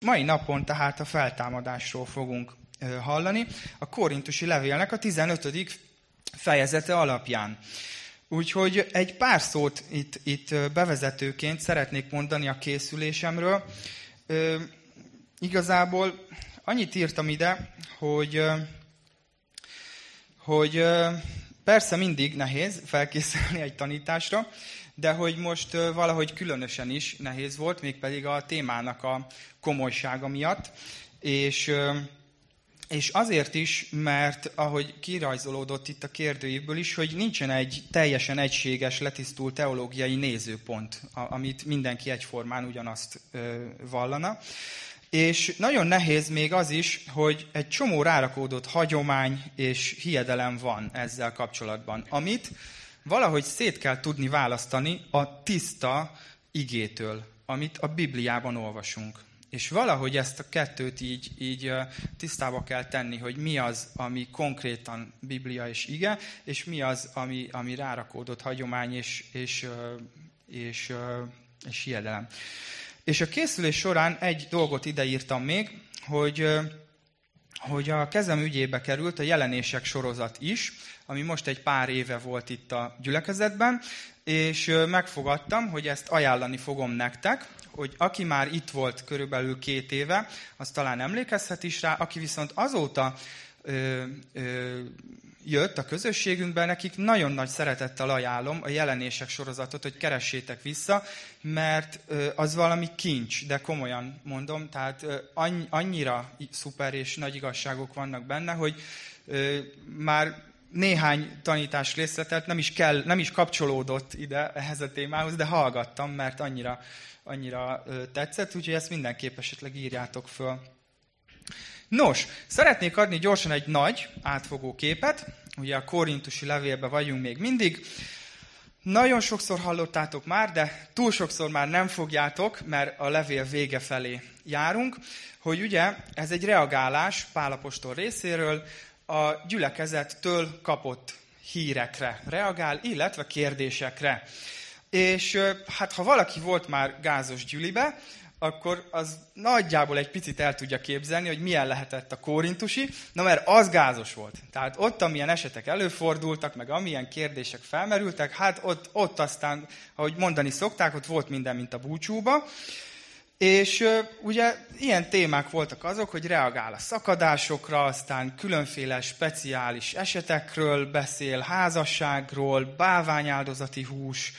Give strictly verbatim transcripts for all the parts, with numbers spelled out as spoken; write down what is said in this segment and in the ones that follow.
Mai napon tehát a feltámadásról fogunk hallani, a korintusi levélnek a tizenötödik fejezete alapján. Úgyhogy egy pár szót itt, itt bevezetőként szeretnék mondani a készülésemről. Ö, igazából annyit írtam ide, hogy, hogy persze mindig nehéz felkészülni egy tanításra, de hogy most valahogy különösen is nehéz volt, mégpedig a témának a komolysága miatt. És, és azért is, mert ahogy kirajzolódott itt a kérdőívből is, hogy nincsen egy teljesen egységes, letisztult teológiai nézőpont, amit mindenki egyformán ugyanazt vallana. És nagyon nehéz még az is, hogy egy csomó rárakódott hagyomány és hiedelem van ezzel kapcsolatban, amit valahogy szét kell tudni választani a tiszta igétől, amit a Bibliában olvasunk. És valahogy ezt a kettőt így, így tisztába kell tenni, hogy mi az, ami konkrétan Biblia és ige, és mi az, ami, ami rárakódott hagyomány és, és, és, és hiedelem. És a készülés során egy dolgot ideírtam még, hogy, hogy a kezem ügyébe került a jelenések sorozat is, ami most egy pár éve volt itt a gyülekezetben, és megfogadtam, hogy ezt ajánlani fogom nektek, hogy aki már itt volt körülbelül két éve, az talán emlékezhet is rá, aki viszont azóta ö, ö, jött a közösségünkben, nekik nagyon nagy szeretettel ajánlom a jelenések sorozatot, hogy keressétek vissza, mert az valami kincs, de komolyan mondom, tehát annyira szuper és nagy igazságok vannak benne, hogy már néhány tanítás részletet nem is, kell, nem is kapcsolódott ide ehhez a témához, de hallgattam, mert annyira, annyira tetszett, úgyhogy ezt mindenképp esetleg írjátok föl. Nos, szeretnék adni gyorsan egy nagy átfogó képet, ugye a korintusi levélben vagyunk még mindig. Nagyon sokszor hallottátok már, de túl sokszor már nem fogjátok, mert a levél vége felé járunk, hogy ugye ez egy reagálás Pál apostol részéről a gyülekezettől kapott hírekre reagál, illetve kérdésekre. És hát ha valaki volt már gázos gyülibe, akkor az nagyjából egy picit el tudja képzelni, hogy milyen lehetett a korintusi, na mert az gázos volt. Tehát ott, amilyen esetek előfordultak, meg amilyen kérdések felmerültek, hát ott, ott aztán, ahogy mondani szokták, ott volt minden, mint a búcsúba. És ugye ilyen témák voltak azok, hogy reagál a szakadásokra, aztán különféle speciális esetekről beszél, házasságról, báványáldozati hús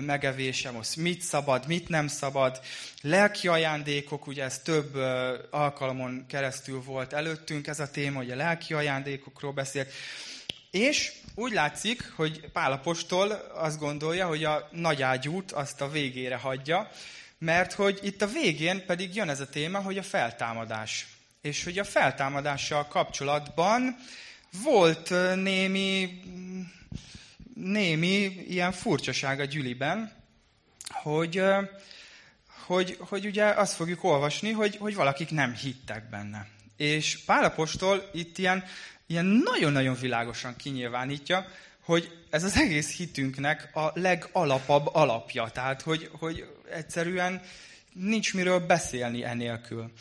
megevése, most mit szabad, mit nem szabad, lelki ajándékok, ugye ez több alkalomon keresztül volt előttünk ez a téma, hogy a lelki ajándékokról beszélt. És úgy látszik, hogy Pál apostol azt gondolja, hogy a nagy ágyút azt a végére hagyja, mert hogy itt a végén pedig jön ez a téma, hogy a feltámadás. És hogy a feltámadással kapcsolatban volt némi, némi ilyen furcsaság a gyüliben, hogy, hogy, hogy ugye azt fogjuk olvasni, hogy, hogy valakik nem hittek benne. És Pál apostol itt ilyen, ilyen nagyon-nagyon világosan kinyilvánítja, hogy ez az egész hitünknek a legalapabb alapja. Tehát, hogy, hogy egyszerűen nincs miről beszélni enélkül.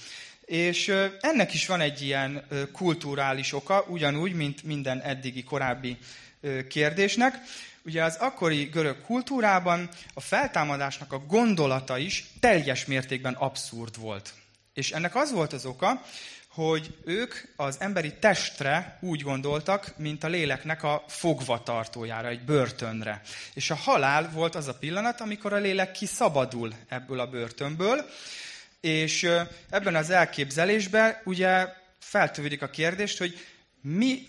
És ennek is van egy ilyen kulturális oka, ugyanúgy, mint minden eddigi korábbi kérdésnek. Ugye az akkori görög kultúrában a feltámadásnak a gondolata is teljes mértékben abszurd volt. És ennek az volt az oka, hogy ők az emberi testre úgy gondoltak, mint a léleknek a fogvatartójára, egy börtönre. És a halál volt az a pillanat, amikor a lélek kiszabadul ebből a börtönből, és ebben az elképzelésben ugye feltövődik a kérdést, hogy mi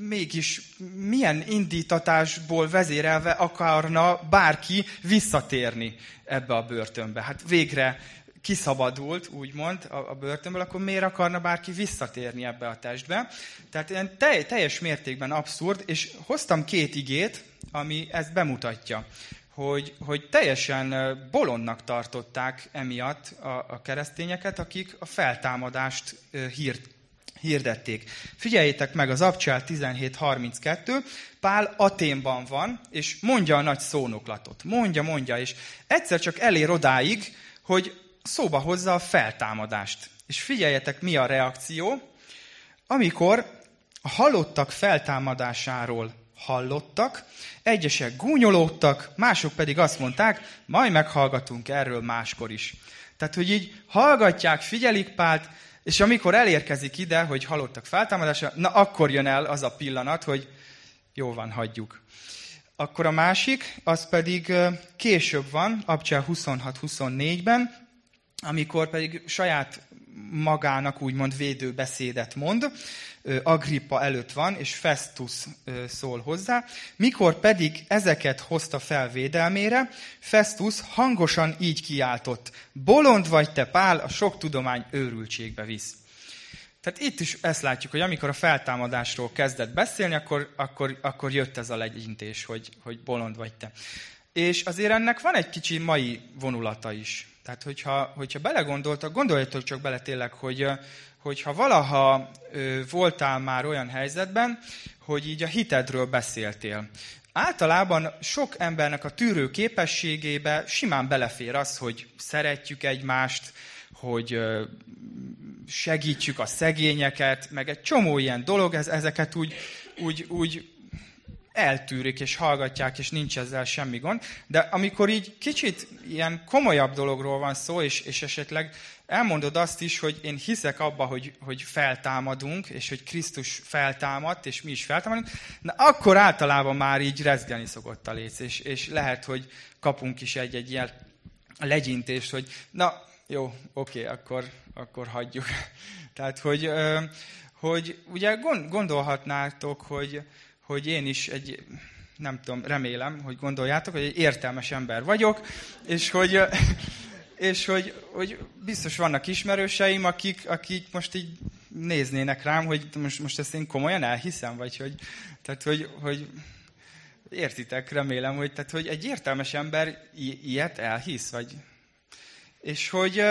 mégis milyen indítatásból vezérelve akarna bárki visszatérni ebbe a börtönbe. Hát végre kiszabadult, úgymond, a börtönből, akkor miért akarna bárki visszatérni ebbe a testbe? Tehát ilyen teljes mértékben abszurd, és hoztam két igét, ami ezt bemutatja, hogy, hogy teljesen bolondnak tartották emiatt a, a keresztényeket, akik a feltámadást hirt, hirdették. Figyeljétek meg, az Abcsel tizenhét harminckettő, Pál Aténban van, és mondja a nagy szónoklatot. Mondja, mondja, és egyszer csak elér odáig, hogy szóba hozza a feltámadást. És figyeljetek, mi a reakció, amikor a halottak feltámadásáról hallottak, egyesek gúnyolódtak, mások pedig azt mondták, majd meghallgatunk erről máskor is. Tehát, hogy így hallgatják, figyelik Pált, és amikor elérkezik ide, hogy halottak feltámadása, na akkor jön el az a pillanat, hogy jó van, hagyjuk. Akkor a másik, az pedig később van, Abcsel huszonhat huszonnégyben, amikor pedig saját magának úgymond védőbeszédet mond, Agrippa előtt van, és Festus szól hozzá. Mikor pedig ezeket hozta fel védelmére, Festus hangosan így kiáltott, bolond vagy te, Pál, a sok tudomány őrültségbe visz. Tehát itt is ezt látjuk, hogy amikor a feltámadásról kezdett beszélni, akkor, akkor, akkor jött ez a legyintés, hogy, hogy bolond vagy te. És azért ennek van egy kicsi mai vonulata is. Tehát, hogyha, hogyha belegondoltak, gondoljatok csak bele tényleg, hogy, hogyha valaha ö, voltál már olyan helyzetben, hogy így a hitedről beszéltél. Általában sok embernek a tűrő képességébe simán belefér az, hogy szeretjük egymást, hogy ö, segítjük a szegényeket, meg egy csomó ilyen dolog, ez, ezeket úgy... úgy, úgy eltűrik, és hallgatják, és nincs ezzel semmi gond. De amikor így kicsit ilyen komolyabb dologról van szó, és, és esetleg elmondod azt is, hogy én hiszek abba, hogy, hogy feltámadunk, és hogy Krisztus feltámadt, és mi is feltámadunk, na akkor általában már így rezgeni szokott a léc, és, és lehet, hogy kapunk is egy-egy ilyen legyintést, hogy na jó, oké, akkor, akkor hagyjuk. Tehát, hogy, hogy ugye gondolhatnátok, hogy hogy én is egy, nem tudom, remélem, hogy gondoljátok, hogy egy értelmes ember vagyok, és hogy, és hogy, hogy biztos vannak ismerőseim, akik, akik most így néznének rám, hogy most, most ezt én komolyan elhiszem, vagy hogy, tehát hogy, hogy értitek, remélem, hogy, tehát, hogy egy értelmes ember i- ilyet elhisz, vagy... És hogy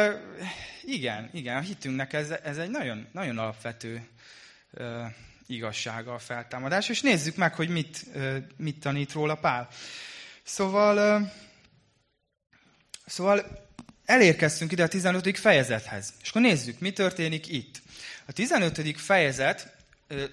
igen, igen, a hitünknek ez, ez egy nagyon, nagyon alapvető igazsága a feltámadás, és nézzük meg, hogy mit, mit tanít róla Pál. Szóval, szóval elérkeztünk ide a tizenötödik fejezethez, és akkor nézzük, mi történik itt. A tizenötödik fejezet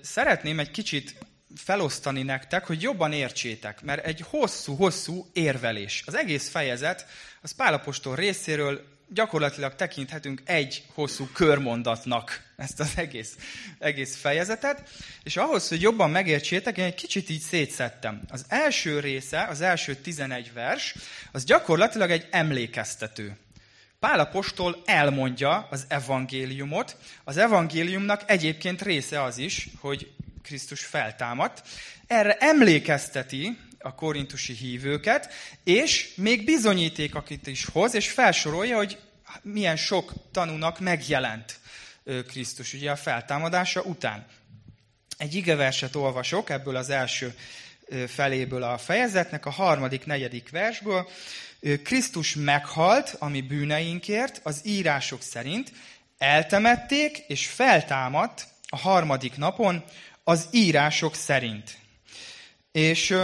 szeretném egy kicsit felosztani nektek, hogy jobban értsétek, mert egy hosszú-hosszú érvelés. Az egész fejezet, az Pál apostol részéről gyakorlatilag tekinthetünk egy hosszú körmondatnak ezt az egész, egész fejezetet, és ahhoz, hogy jobban megértsétek, én egy kicsit így szétszedtem. Az első része, az első tizenegy vers, az gyakorlatilag egy emlékeztető. Pál apostol elmondja az evangéliumot. Az evangéliumnak egyébként része az is, hogy Krisztus feltámadt. Erre emlékezteti a korintusi hívőket, és még bizonyítékokat is hoz, és felsorolja, hogy milyen sok tanúnak megjelent Krisztus, ugye a feltámadása után. Egy igeverset olvasok ebből az első feléből a fejezetnek, a harmadik, negyedik versből. Krisztus meghalt, ami bűneinkért, az írások szerint, eltemették, és feltámadt a harmadik napon, az írások szerint. És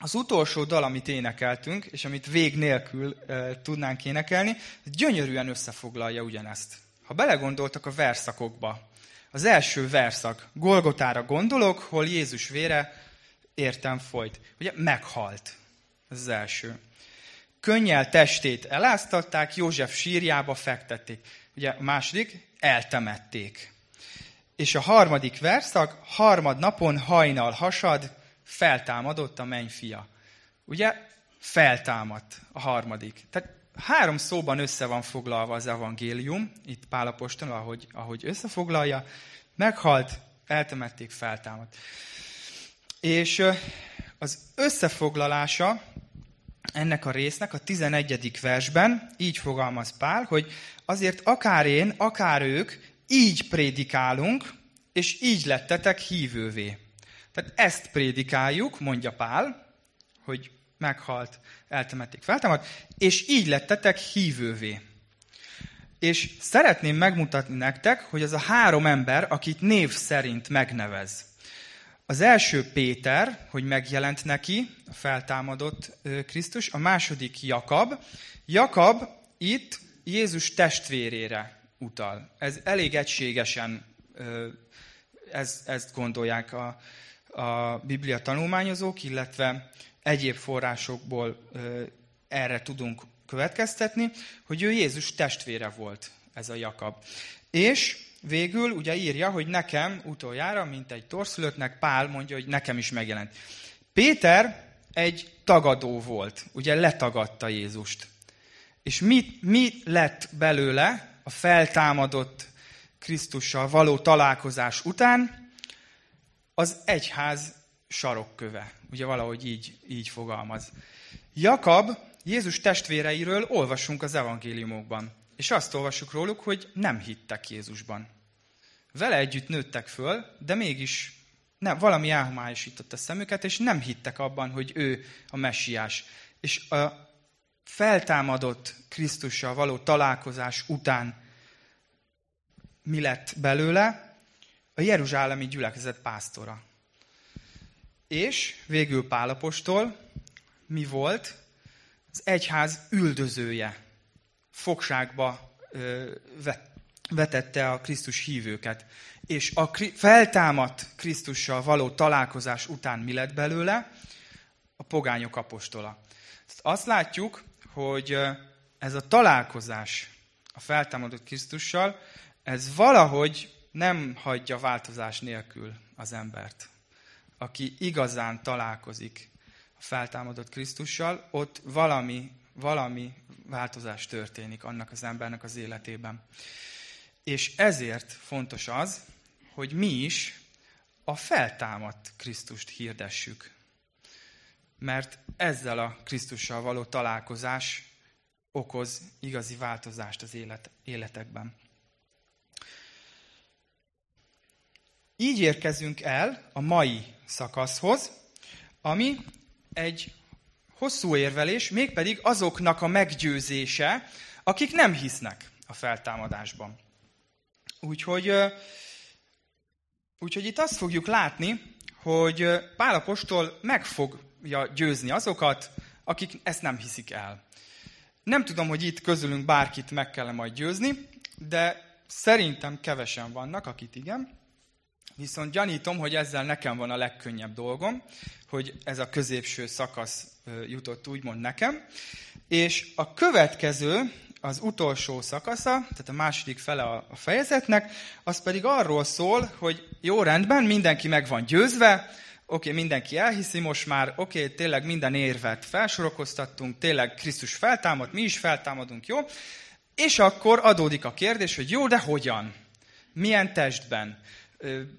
az utolsó dal, amit énekeltünk, és amit vég nélkül e, tudnánk énekelni, gyönyörűen összefoglalja ugyanezt. Ha belegondoltak a verszakokba, az első verszak, Golgotára gondolok, hol Jézus vére értem folyt. Ugye meghalt, ez az első. Könnyel testét eláztatták, József sírjába fektették. Ugye a második, eltemették. És a harmadik verszak, harmadnapon hajnal hasad, feltámadott a mennyfia. Ugye? Feltámadt a harmadik. Tehát három szóban össze van foglalva az evangélium, itt Pál apostol, ahogy, ahogy összefoglalja, meghalt, eltemették, feltámadt. És az összefoglalása ennek a résznek a tizenegyedik versben így fogalmaz Pál, hogy azért akár én, akár ők így prédikálunk, és így lettetek hívővé. Tehát ezt prédikáljuk, mondja Pál, hogy meghalt, eltemették, feltámadt, és így lettetek hívővé. És szeretném megmutatni nektek, hogy az a három ember, akit név szerint megnevez. Az első Péter, hogy megjelent neki, a feltámadott Krisztus, a második Jakab. Jakab itt Jézus testvérére utal. Ez elég egységesen ezt, ezt gondolják a, a Biblia tanulmányozók, illetve egyéb forrásokból erre tudunk következtetni, hogy ő Jézus testvére volt, ez a Jakab. És végül ugye írja, hogy nekem utoljára, mint egy torszülöttnek, Pál mondja, hogy nekem is megjelent. Péter egy tagadó volt, ugye letagadta Jézust. És mit, mit lett belőle a feltámadott Krisztussal való találkozás után? Az egyház sarokköve. Ugye valahogy így, így fogalmaz. Jakab Jézus testvéreiről olvasunk az evangéliumokban. És azt olvassuk róluk, hogy nem hittek Jézusban. Vele együtt nőttek föl, de mégis nem, valami elhomályosította szemüket, és nem hittek abban, hogy ő a messiás. És a feltámadott Krisztussal való találkozás után mi lett belőle? A jeruzsálemi gyülekezet pásztora. És végül Pál apostol mi volt? Az egyház üldözője. Fogságba vetette a Krisztus hívőket. És a feltámadt Krisztussal való találkozás után mi lett belőle? A pogányok apostola. Azt látjuk, hogy ez a találkozás a feltámadott Krisztussal, ez valahogy nem hagyja változás nélkül az embert. Aki igazán találkozik a feltámadott Krisztussal, ott valami, valami változás történik annak az embernek az életében. És ezért fontos az, hogy mi is a feltámadt Krisztust hirdessük. Mert ezzel a Krisztussal való találkozás okoz igazi változást az élet, életekben. Így érkezünk el a mai szakaszhoz, ami egy hosszú érvelés, mégpedig azoknak a meggyőzése, akik nem hisznek a feltámadásban. Úgyhogy, úgyhogy itt azt fogjuk látni, hogy Pál apostol meg fogja győzni azokat, akik ezt nem hiszik el. Nem tudom, hogy itt közülünk bárkit meg kell majd győzni, de szerintem kevesen vannak, akit igen. Viszont gyanítom, hogy ezzel nekem van a legkönnyebb dolgom, hogy ez a középső szakasz jutott úgymond nekem. És a következő, az utolsó szakasza, tehát a második fele a fejezetnek, az pedig arról szól, hogy jó, rendben, mindenki meg van győzve, oké, mindenki elhiszi most már, oké, tényleg minden érvet felsorokoztattunk, tényleg Krisztus feltámad, mi is feltámadunk, jó? És akkor adódik a kérdés, hogy jó, de hogyan? Milyen testben?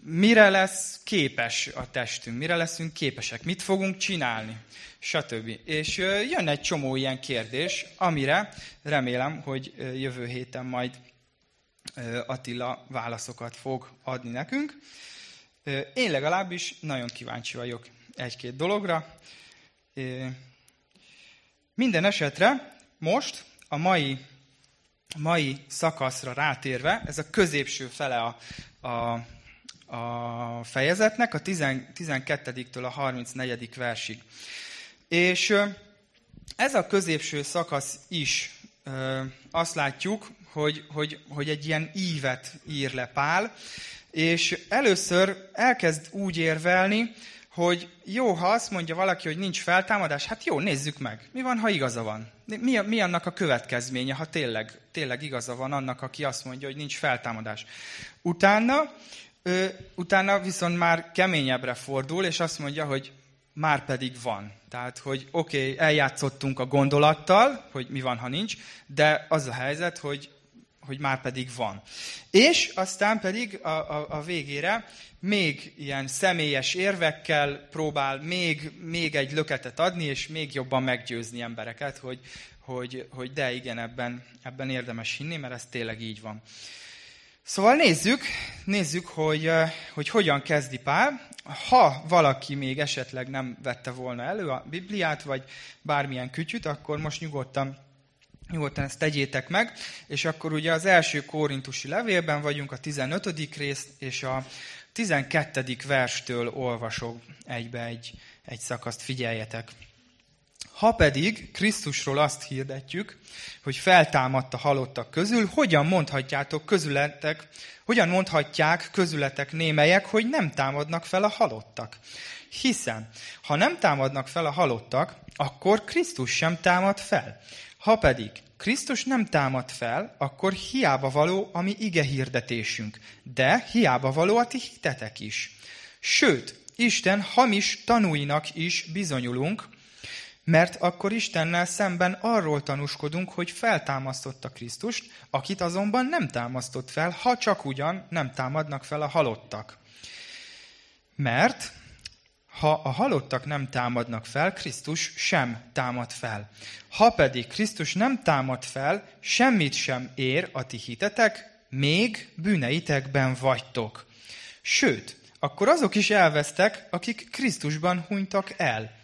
Mire lesz képes a testünk, mire leszünk képesek, mit fogunk csinálni, stb. És jön egy csomó ilyen kérdés, amire remélem, hogy jövő héten majd Attila válaszokat fog adni nekünk. Én legalábbis nagyon kíváncsi vagyok egy-két dologra. Minden esetre most a mai, mai szakaszra rátérve, ez a középső fele a, a a fejezetnek, a tizenkettőtől a harmincnegyedik versig. És ez a középső szakasz is azt látjuk, hogy, hogy, hogy egy ilyen ívet ír le Pál, és először elkezd úgy érvelni, hogy jó, ha azt mondja valaki, hogy nincs feltámadás, hát jó, nézzük meg, mi van, ha igaza van? Mi, mi annak a következménye, ha tényleg, tényleg igaza van annak, aki azt mondja, hogy nincs feltámadás? Utána Utána viszont már keményebbre fordul, és azt mondja, hogy már pedig van. Tehát, hogy oké, okay, eljátszottunk a gondolattal, hogy mi van, ha nincs, de az a helyzet, hogy, hogy már pedig van. És aztán pedig a, a, a végére még ilyen személyes érvekkel próbál még, még egy löketet adni, és még jobban meggyőzni embereket, hogy, hogy, hogy de igen, ebben, ebben érdemes hinni, mert ez tényleg így van. Szóval nézzük, nézzük hogy, hogy hogyan kezdi Pál. Ha valaki még esetleg nem vette volna elő a Bibliát, vagy bármilyen kütyüt, akkor most nyugodtan, nyugodtan ezt tegyétek meg. És akkor ugye az első korintusi levélben vagyunk, a tizenötödik rész, és a tizenkettedik verstől olvasok egybe egy, egy szakaszt, figyeljetek. Ha pedig Krisztusról azt hirdetjük, hogy feltámadt a halottak közül, hogyan mondhatjátok közületek, hogyan mondhatják közületek némelyek, hogy nem támadnak fel a halottak? Hiszen, ha nem támadnak fel a halottak, akkor Krisztus sem támad fel. Ha pedig Krisztus nem támad fel, akkor hiába való a mi ige hirdetésünk, de hiába való a ti hitetek is. Sőt, Isten hamis tanúinak is bizonyulunk, mert akkor Istennel szemben arról tanúskodunk, hogy feltámasztotta Krisztust, akit azonban nem támasztott fel, ha csak ugyan nem támadnak fel a halottak. Mert ha a halottak nem támadnak fel, Krisztus sem támad fel. Ha pedig Krisztus nem támad fel, semmit sem ér a ti hitetek, még bűneitekben vagytok. Sőt, akkor azok is elvesztek, akik Krisztusban hunytak el.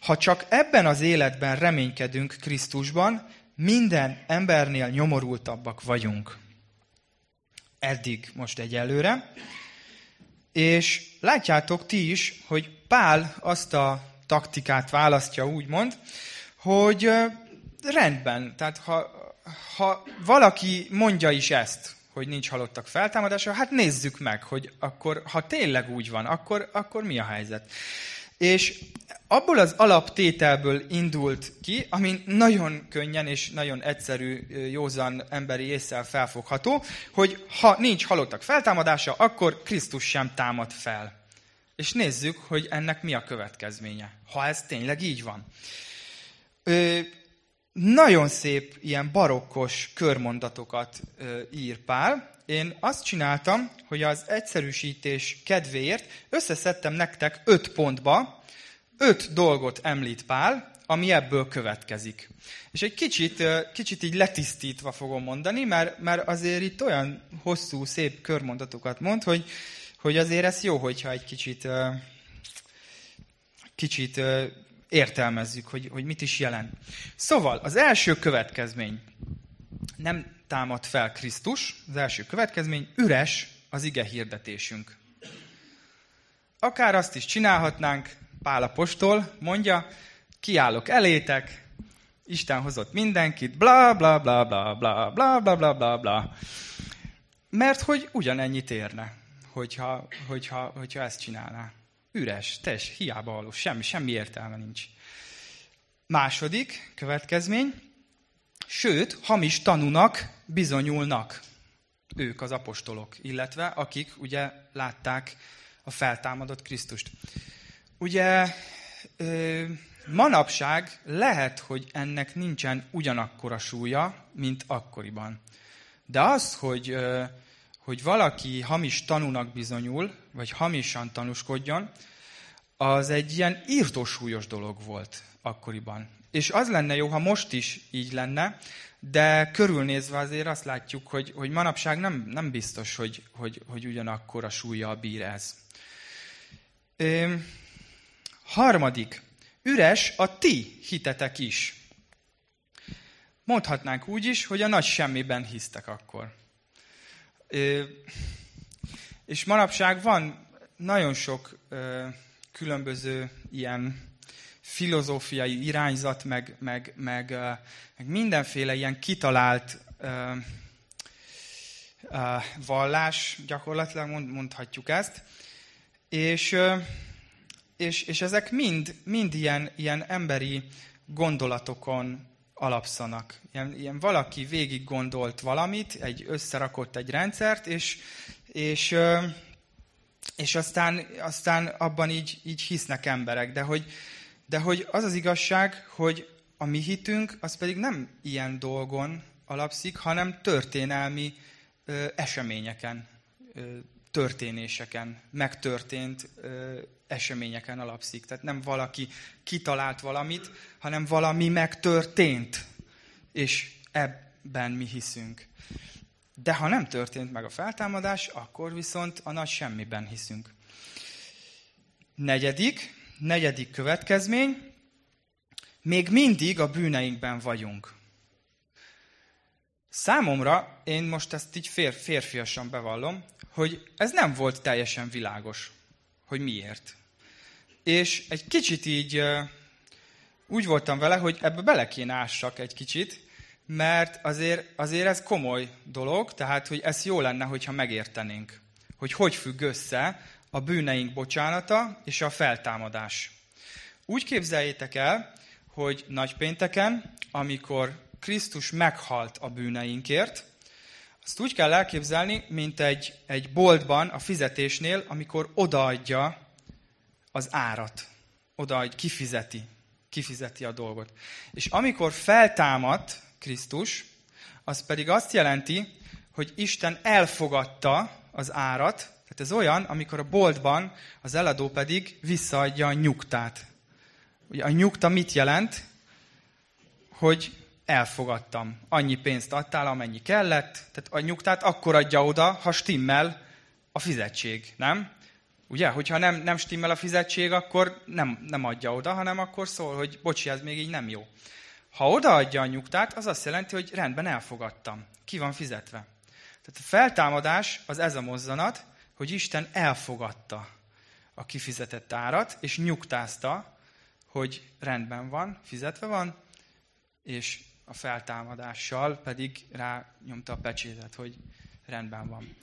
Ha csak ebben az életben reménykedünk Krisztusban, minden embernél nyomorultabbak vagyunk. Eddig most egyelőre. És látjátok ti is, hogy Pál azt a taktikát választja, úgymond, hogy rendben, tehát ha, ha valaki mondja is ezt, hogy nincs halottak feltámadása, hát nézzük meg, hogy akkor, ha tényleg úgy van, akkor, akkor mi a helyzet. És abból az alaptételből indult ki, ami nagyon könnyen és nagyon egyszerű, józan emberi ésszel felfogható, hogy ha nincs halottak feltámadása, akkor Krisztus sem támad fel. És nézzük, hogy ennek mi a következménye, ha ez tényleg így van. Ö, nagyon szép ilyen barokkos körmondatokat ö, ír Pál. Én azt csináltam, hogy az egyszerűsítés kedvéért összeszedtem nektek öt pontba, öt dolgot említ Pál, ami ebből következik. És egy kicsit, kicsit így letisztítva fogom mondani, mert, mert azért itt olyan hosszú, szép körmondatokat mond, hogy, hogy azért ez jó, hogyha egy kicsit, kicsit értelmezzük, hogy, hogy mit is jelent. Szóval az első következmény. Nem támad fel Krisztus, az első következmény, üres az ige hirdetésünk. Akár azt is csinálhatnánk, Pál apostol mondja, kiállok elétek, Isten hozott mindenkit, bla bla bla bla bla bla bla bla bla bla. Mert hogy ugyanennyit érne, hogyha, hogyha, hogyha ezt csinálná. Üres, teljes, hiába való, semmi, semmi értelme nincs. Második következmény, sőt, hamis tanúnak bizonyulnak ők az apostolok, illetve akik ugye látták a feltámadott Krisztust. Ugye manapság lehet, hogy ennek nincsen ugyanakkora súlya, mint akkoriban. De az, hogy, hogy valaki hamis tanúnak bizonyul, vagy hamisan tanúskodjon, az egy ilyen írtó súlyos dolog volt akkoriban. És az lenne jó, ha most is így lenne, de körülnézve azért azt látjuk, hogy, hogy manapság nem, nem biztos, hogy, hogy, hogy ugyanakkora súllyal bír ez. Ö, harmadik. Üres a ti hitetek is. Mondhatnánk úgy is, hogy a nagy semmiben hisztek akkor. Ö, és manapság van nagyon sok ö, különböző ilyen filozófiai irányzat, meg, meg, meg, meg mindenféle ilyen kitalált uh, uh, vallás, gyakorlatilag mondhatjuk ezt. És, és, és ezek mind, mind ilyen, ilyen emberi gondolatokon alapszanak. Ilyen, ilyen valaki végig gondolt valamit, egy, összerakott egy rendszert, és... és uh, És aztán, aztán abban így, így hisznek emberek. De hogy, de hogy az az igazság, hogy a mi hitünk, az pedig nem ilyen dolgon alapszik, hanem történelmi ö, eseményeken, ö, történéseken, megtörtént ö, eseményeken alapszik. Tehát nem valaki kitalált valamit, hanem valami megtörtént, és ebben mi hiszünk. De ha nem történt meg a feltámadás, akkor viszont a nagy semmiben hiszünk. Negyedik, negyedik következmény, még mindig a bűneinkben vagyunk. Számomra, én most ezt így fér, férfiasan bevallom, hogy ez nem volt teljesen világos, hogy miért. És egy kicsit így úgy voltam vele, hogy ebbe bele kéne ássak egy kicsit, mert azért, azért ez komoly dolog, tehát hogy ez jó lenne, hogyha megértenénk, hogy hogy függ össze a bűneink bocsánata és a feltámadás. Úgy képzeljétek el, hogy nagypénteken, amikor Krisztus meghalt a bűneinkért, azt úgy kell elképzelni, mint egy, egy boltban a fizetésnél, amikor odaadja az árat, odaadja, kifizeti, kifizeti a dolgot. És amikor feltámadt Krisztus, az pedig azt jelenti, hogy Isten elfogadta az árat, tehát ez olyan, amikor a boltban az eladó pedig visszaadja a nyugtát. Ugye a nyugta mit jelent? Hogy elfogadtam. Annyi pénzt adtál, amennyi kellett. Tehát a nyugtát akkor adja oda, ha stimmel a fizetség, nem? Ugye? Hogyha nem, nem stimmel a fizetség, akkor nem, nem adja oda, hanem akkor szól, hogy bocsi, ez még így nem jó. Ha odaadja a nyugtát, az azt jelenti, hogy rendben elfogadtam. Ki van fizetve. Tehát a feltámadás az ez a mozzanat, hogy Isten elfogadta a kifizetett árat, és nyugtázta, hogy rendben van, fizetve van, és a feltámadással pedig rányomta a pecsétet, hogy rendben van.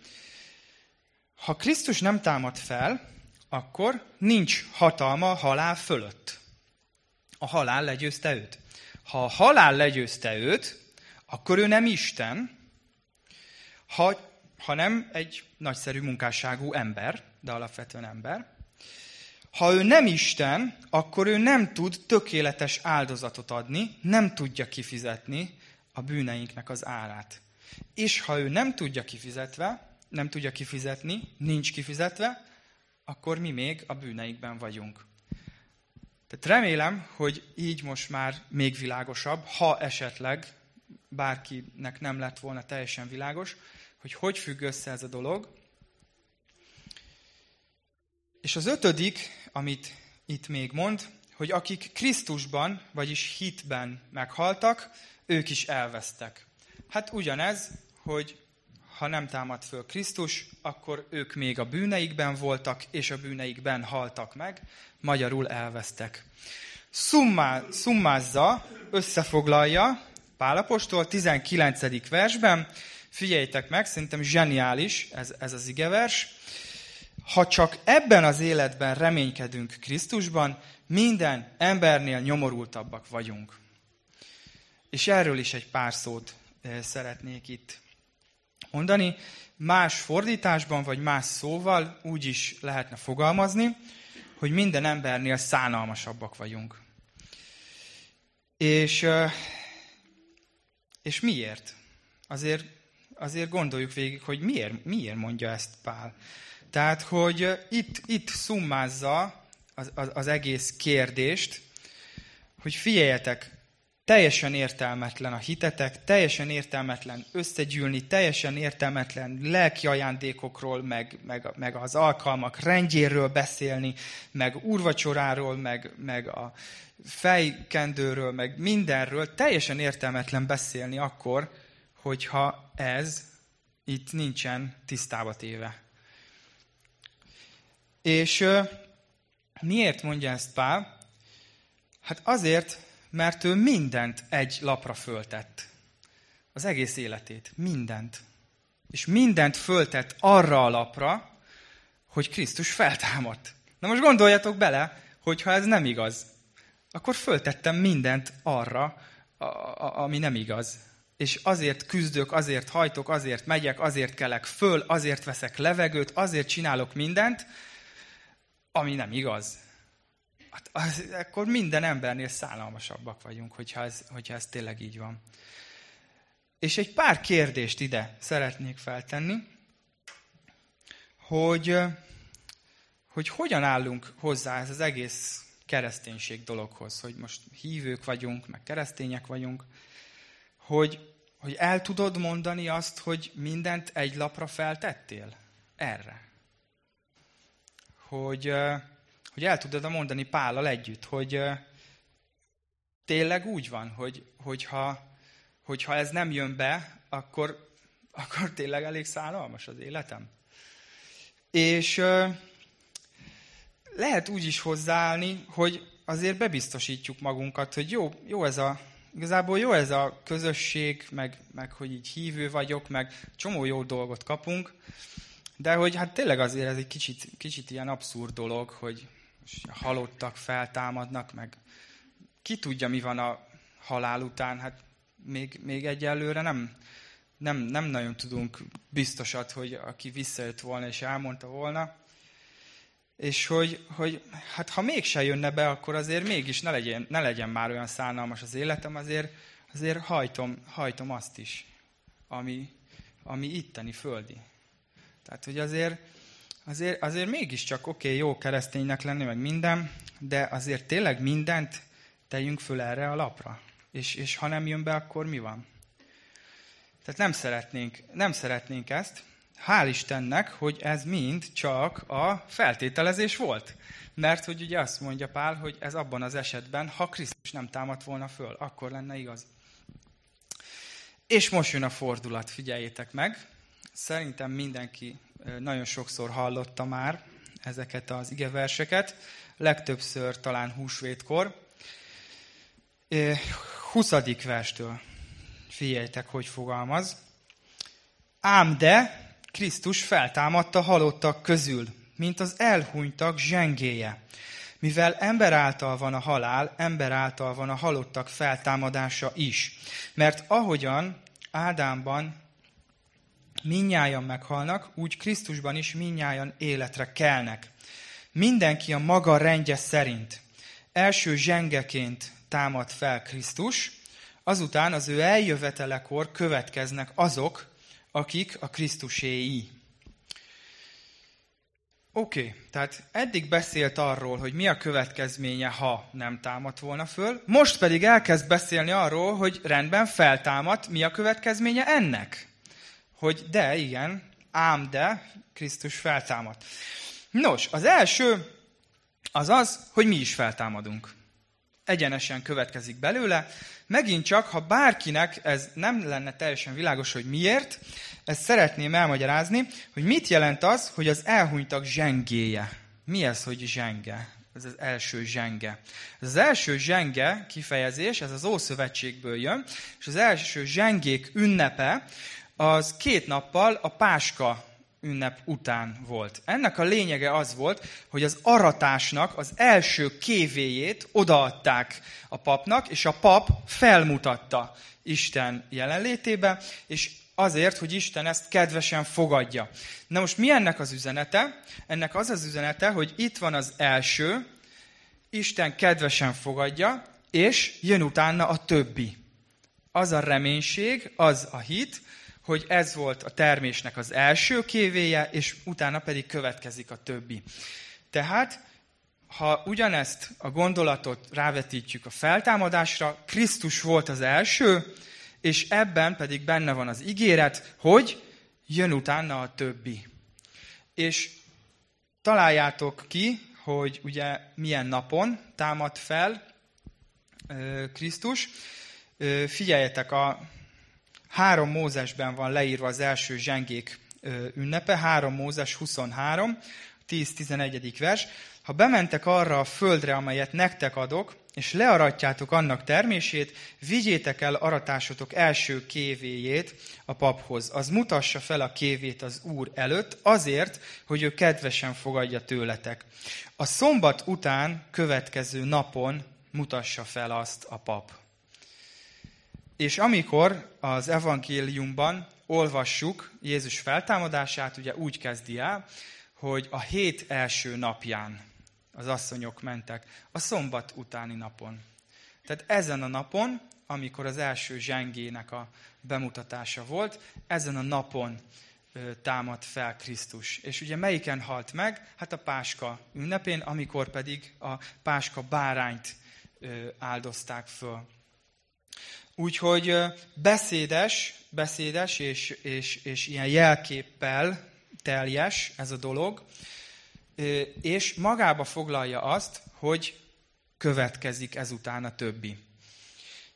Ha Krisztus nem támad fel, akkor nincs hatalma a halál fölött. A halál legyőzte őt. Ha a halál legyőzte őt, akkor ő nem Isten, ha, hanem egy nagyszerű munkásságú ember, de alapvetően ember. Ha ő nem Isten, akkor ő nem tud tökéletes áldozatot adni, nem tudja kifizetni a bűneinknek az árát. És ha ő nem tudja kifizetve, nem tudja kifizetni, nincs kifizetve, akkor mi még a bűneinkben vagyunk. Tehát remélem, hogy így most már még világosabb, ha esetleg bárkinek nem lett volna teljesen világos, hogy hogy függ össze ez a dolog. És az ötödik, amit itt még mond, hogy akik Krisztusban, vagyis hitben meghaltak, ők is elvesztek. Hát ugyanez, hogy ha nem támad föl Krisztus, akkor ők még a bűneikben voltak, és a bűneikben haltak meg, magyarul elvesztek. Szummá, szummázza, összefoglalja Pál apostol tizenkilencedik versben, figyeljétek meg, szerintem zseniális ez, ez az igevers. Ha csak ebben az életben reménykedünk Krisztusban, minden embernél nyomorultabbak vagyunk. És erről is egy pár szót szeretnék itt mondani. Más fordításban, vagy más szóval úgy is lehetne fogalmazni, hogy minden embernél szánalmasabbak vagyunk. És, és miért? Azért, azért gondoljuk végig, hogy miért, miért mondja ezt Pál. Tehát, hogy itt, itt szummázza az, az, az egész kérdést, hogy figyeljetek, teljesen értelmetlen a hitetek, teljesen értelmetlen összegyűlni, teljesen értelmetlen lelki ajándékokról, meg, meg, meg az alkalmak rendjéről beszélni, meg úrvacsoráról, meg, meg a fejkendőről, meg mindenről. Teljesen értelmetlen beszélni akkor, hogyha ez itt nincsen tisztába téve. És miért mondja ezt Pál? Hát azért, mert ő mindent egy lapra föltett. Az egész életét. Mindent. És mindent föltett arra a lapra, hogy Krisztus feltámadt. Na most gondoljatok bele, hogy ha ez nem igaz, akkor föltettem mindent arra, a, a, ami nem igaz. És azért küzdök, azért hajtok, azért megyek, azért kelek föl, azért veszek levegőt, azért csinálok mindent, ami nem igaz. Hát az, akkor minden embernél szánalmasabbak vagyunk, hogyha ez, hogyha ez tényleg így van. És egy pár kérdést ide szeretnék feltenni, hogy, hogy hogyan állunk hozzá ez az egész kereszténység dologhoz, hogy most hívők vagyunk, meg keresztények vagyunk, hogy, hogy el tudod mondani azt, hogy mindent egy lapra feltettél erre. Hogy, hogy el tudod mondani Pállal együtt, hogy tényleg úgy van, hogy, hogyha, hogyha ez nem jön be, akkor, akkor tényleg elég szánalmas az életem. És lehet úgy is hozzáállni, hogy azért bebiztosítjuk magunkat, hogy jó, jó ez a, igazából jó ez a közösség, meg, meg hogy így hívő vagyok, meg csomó jó dolgot kapunk, de hogy hát tényleg azért ez egy kicsit, kicsit ilyen abszurd dolog, hogy halottak feltámadnak, meg ki tudja, mi van a halál után, hát még, még egyelőre nem, nem, nem nagyon tudunk biztosat, hogy aki visszajött volna és elmondta volna, és hogy, hogy hát ha mégse jönne be, akkor azért mégis ne legyen, ne legyen már olyan szánalmas az életem, azért, azért hajtom, hajtom azt is, ami, ami itteni földi. Tehát, hogy azért, azért, azért mégiscsak oké, okay, jó kereszténynek lenni, meg minden, de azért tényleg mindent tegyünk föl erre a lapra. És, és ha nem jön be, akkor mi van? Tehát nem szeretnénk, nem szeretnénk ezt. Hál' Istennek, hogy ez mind csak a feltételezés volt. Mert hogy ugye azt mondja Pál, hogy ez abban az esetben, ha Krisztus nem támadt volna föl, akkor lenne igaz. És most jön a fordulat, figyeljétek meg. Szerintem mindenki nagyon sokszor hallotta már ezeket az igeverseket. Legtöbbször talán húsvétkor. huszadik verstől. Figyeljtek, hogy fogalmaz. Ám de Krisztus feltámadta halottak közül, mint az elhunytak zsengéje. Mivel ember által van a halál, ember által van a halottak feltámadása is. Mert ahogyan Ádámban mindnyájan meghalnak, úgy Krisztusban is mindnyájan életre kelnek. Mindenki a maga rendje szerint. Első zsengeként támad fel Krisztus, azután az ő eljövetelekor következnek azok, akik a Krisztuséi. Oké, okay, tehát eddig beszélt arról, hogy mi a következménye, ha nem támadt volna föl, most pedig elkezd beszélni arról, hogy rendben feltámadt, mi a következménye ennek. Hogy de, igen, ám de, Krisztus feltámadt. Nos, az első az az, hogy mi is feltámadunk. Egyenesen következik belőle. Megint csak, ha bárkinek ez nem lenne teljesen világos, hogy miért, ezt szeretném elmagyarázni, hogy mit jelent az, hogy az elhunytak zsengéje. Mi ez, hogy zsenge? Ez az első zsenge. Ez az első zsenge kifejezés, ez az Ószövetségből jön, és az első zsengék ünnepe az két nappal a Páska ünnep után volt. Ennek a lényege az volt, hogy az aratásnak az első kévéjét odaadták a papnak, és a pap felmutatta Isten jelenlétébe, és azért, hogy Isten ezt kedvesen fogadja. Na most mi ennek az üzenete? Ennek az az üzenete, hogy itt van az első, Isten kedvesen fogadja, és jön utána a többi. Az a reménység, az a hit, hogy ez volt a termésnek az első kévéje, és utána pedig következik a többi. Tehát, ha ugyanezt a gondolatot rávetítjük a feltámadásra, Krisztus volt az első, és ebben pedig benne van az ígéret, hogy jön utána a többi. És találjátok ki, hogy ugye milyen napon támad fel Krisztus. Figyeljetek, a Három Mózesben van leírva az első zsengék ünnepe, három Mózes huszonhárom, tíz-tizenegyedik vers. Ha bementek arra a földre, amelyet nektek adok, és learatjátok annak termését, vigyétek el aratásotok első kévéjét a paphoz. Az mutassa fel a kévét az Úr előtt, azért, hogy ő kedvesen fogadja tőletek. A szombat után következő napon mutassa fel azt a pap. És amikor az evangéliumban olvassuk Jézus feltámadását, ugye úgy kezdi el, hogy a hét első napján az asszonyok mentek, a szombat utáni napon. Tehát ezen a napon, amikor az első zsengének a bemutatása volt, ezen a napon támad fel Krisztus. És ugye melyiken halt meg? Hát a Páska ünnepén, amikor pedig a Páska bárányt áldozták föl. Úgyhogy beszédes, beszédes és, és, és ilyen jelképpel teljes ez a dolog, és magába foglalja azt, hogy következik ezután a többi.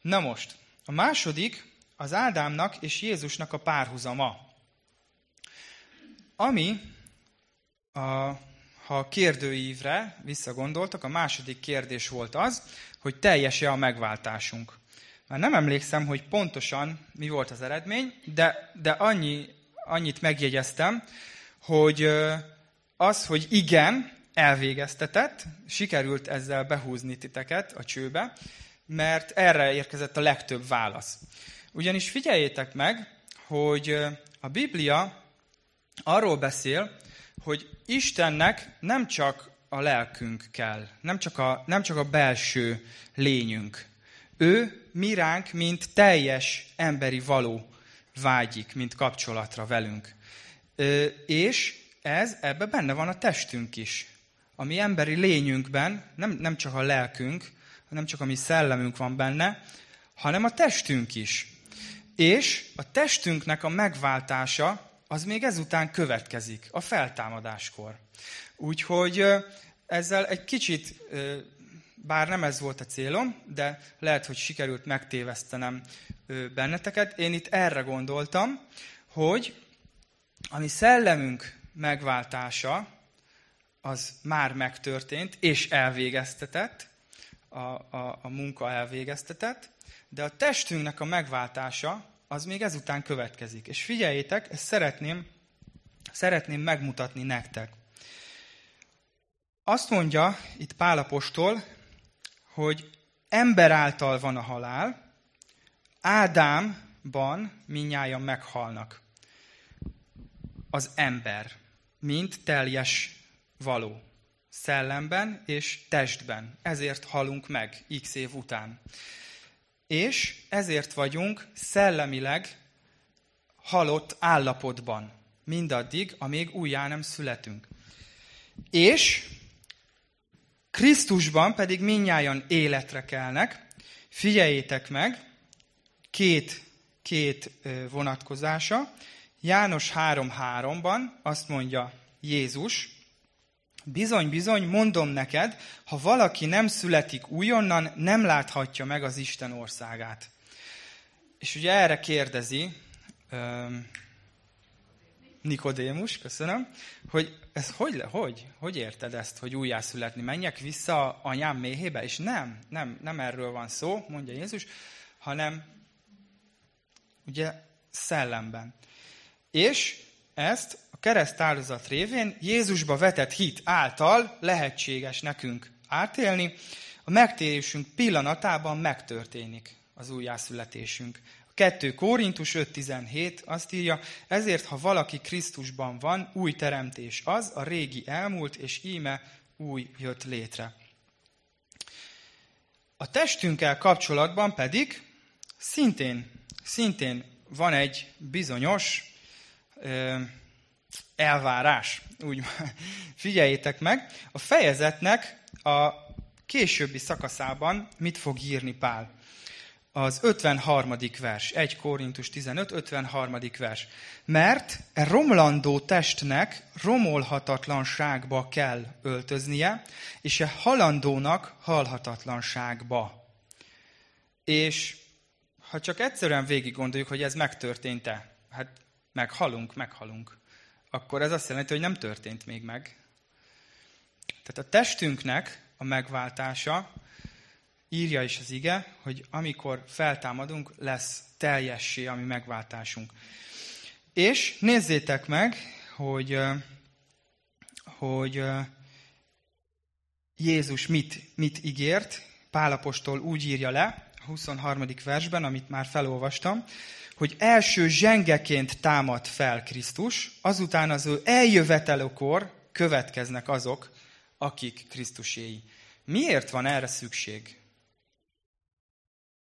Na most, a második az Ádámnak és Jézusnak a párhuzama, ami a ha a kérdőívre visszagondoltak, a második kérdés volt az, hogy teljes-e a megváltásunk. Már nem emlékszem, hogy pontosan mi volt az eredmény, de, de annyi, annyit megjegyeztem, hogy az, hogy igen, elvégeztetett, sikerült ezzel behúzni titeket a csőbe, mert erre érkezett a legtöbb válasz. Ugyanis figyeljétek meg, hogy a Biblia arról beszél, hogy Istennek nem csak a lelkünk kell, nem csak a, nem csak a belső lényünk. Ő miránk, mint teljes emberi való vágyik, mint kapcsolatra velünk. Ö, és ez, ebben benne van a testünk is. A mi emberi lényünkben nem, nem csak a lelkünk, nem csak a mi szellemünk van benne, hanem a testünk is. És a testünknek a megváltása az még ezután következik, a feltámadáskor. Úgyhogy ezzel egy kicsit, bár nem ez volt a célom, de lehet, hogy sikerült megtévesztenem benneteket. Én itt erre gondoltam, hogy a mi szellemünk megváltása az már megtörtént és elvégeztetett, a, a, a munka elvégeztetett, de a testünknek a megváltása az még ezután következik. És figyeljétek, ezt szeretném, szeretném megmutatni nektek. Azt mondja itt Pál apostol, hogy ember által van a halál, Ádámban mindnyájan meghalnak. Az ember, mint teljes való, szellemben és testben. Ezért halunk meg x év után. És ezért vagyunk szellemileg halott állapotban, mindaddig, amíg újjá nem születünk. És Krisztusban pedig mindnyájan életre kelnek. Figyeljétek meg, két, két vonatkozása. János három három-ban azt mondja Jézus, bizony, bizony, mondom neked, ha valaki nem születik újonnan, nem láthatja meg az Isten országát. És ugye erre kérdezi euh, Nikodémus, köszönöm, hogy ez hogy, hogy, hogy érted ezt, hogy újjászületni? Menjek vissza anyám méhébe? És nem, nem, nem erről van szó, mondja Jézus, hanem ugye szellemben. És ezt a keresztáldozat révén Jézusba vetett hit által lehetséges nekünk átélni. A megtérésünk pillanatában megtörténik az újjászületésünk. A második Korintus öt tizenhét azt írja, ezért ha valaki Krisztusban van, új teremtés az, a régi elmúlt, és íme új jött létre. A testünkkel kapcsolatban pedig szintén, szintén van egy bizonyos elvárás. Úgy, figyeljétek meg, a fejezetnek a későbbi szakaszában mit fog írni Pál? Az ötvenharmadik vers, első Korintus tizenöt ötvenharmadik vers. Mert e romlandó testnek romolhatatlanságba kell öltöznie, és e halandónak halhatatlanságba. És ha csak egyszerűen végig gondoljuk, hogy ez megtörtént-e, hát meghalunk, meghalunk, akkor ez azt jelenti, hogy nem történt még meg. Tehát a testünknek a megváltása, írja is az ige, hogy amikor feltámadunk, lesz teljessé a mi megváltásunk. És nézzétek meg, hogy, hogy Jézus mit, mit ígért. Pál apostol úgy írja le a huszonharmadik versben, amit már felolvastam, hogy első zsengeként támad fel Krisztus, azután az ő eljövetelokor következnek azok, akik Krisztuséi. Miért van erre szükség?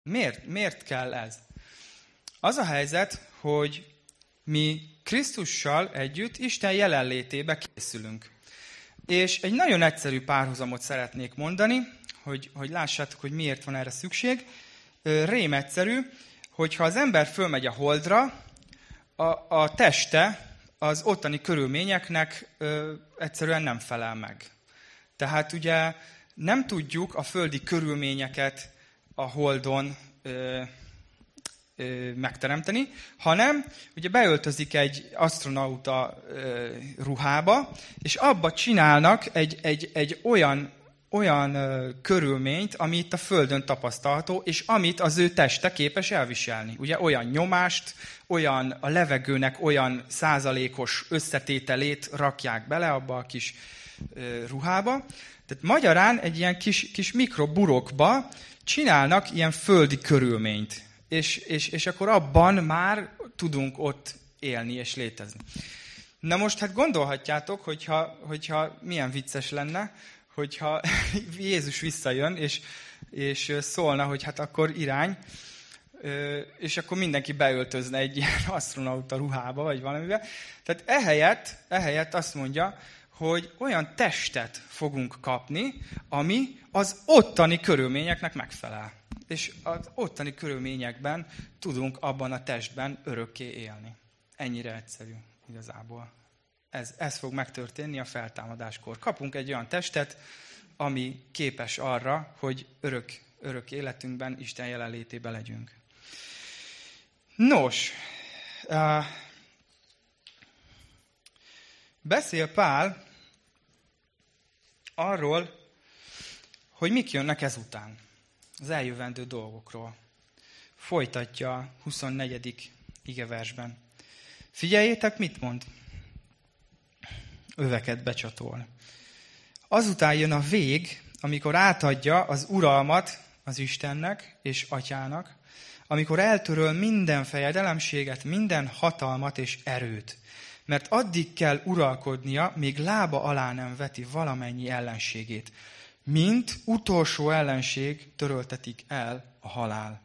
Miért, miért kell ez? Az a helyzet, hogy mi Krisztussal együtt Isten jelenlétébe készülünk. És egy nagyon egyszerű párhuzamot szeretnék mondani, hogy, hogy lássátok, hogy miért van erre szükség. Rém egyszerű, hogyha az ember fölmegy a holdra, a, a teste az ottani körülményeknek ö, egyszerűen nem felel meg. Tehát ugye nem tudjuk a földi körülményeket a holdon ö, ö, megteremteni, hanem ugye beöltözik egy asztronauta ruhába, és abba csinálnak egy, egy, egy olyan, olyan körülményt, ami itt a Földön tapasztalható, és amit az ő teste képes elviselni. Ugye olyan nyomást, olyan a levegőnek olyan százalékos összetételét rakják bele abba a kis ruhába. Tehát magyarán egy ilyen kis, kis mikroburokba csinálnak ilyen földi körülményt, és, és, és akkor abban már tudunk ott élni és létezni. Na most hát gondolhatjátok, hogyha, hogyha milyen vicces lenne, hogyha Jézus visszajön, és, és szólna, hogy hát akkor irány, és akkor mindenki beöltözne egy ilyen asztronauta ruhába, vagy valamivel. Tehát ehelyett, ehelyett azt mondja, hogy olyan testet fogunk kapni, ami az ottani körülményeknek megfelel. És az ottani körülményekben tudunk abban a testben örökké élni. Ennyire egyszerű igazából. Ez, ez fog megtörténni a feltámadáskor. Kapunk egy olyan testet, ami képes arra, hogy örök, örök életünkben Isten jelenlétében legyünk. Nos, uh, beszél Pál arról, hogy mik jönnek ezután, az eljövendő dolgokról. Folytatja a huszonnegyedik igeversben. Figyeljétek, mit mond? Öveket becsatol. Azután jön a vég, amikor átadja az uralmat az Istennek és Atyának, amikor eltöröl minden fejedelemséget, minden hatalmat és erőt. Mert addig kell uralkodnia, míg lába alá nem veti valamennyi ellenségét. Mint utolsó ellenség töröltetik el a halál.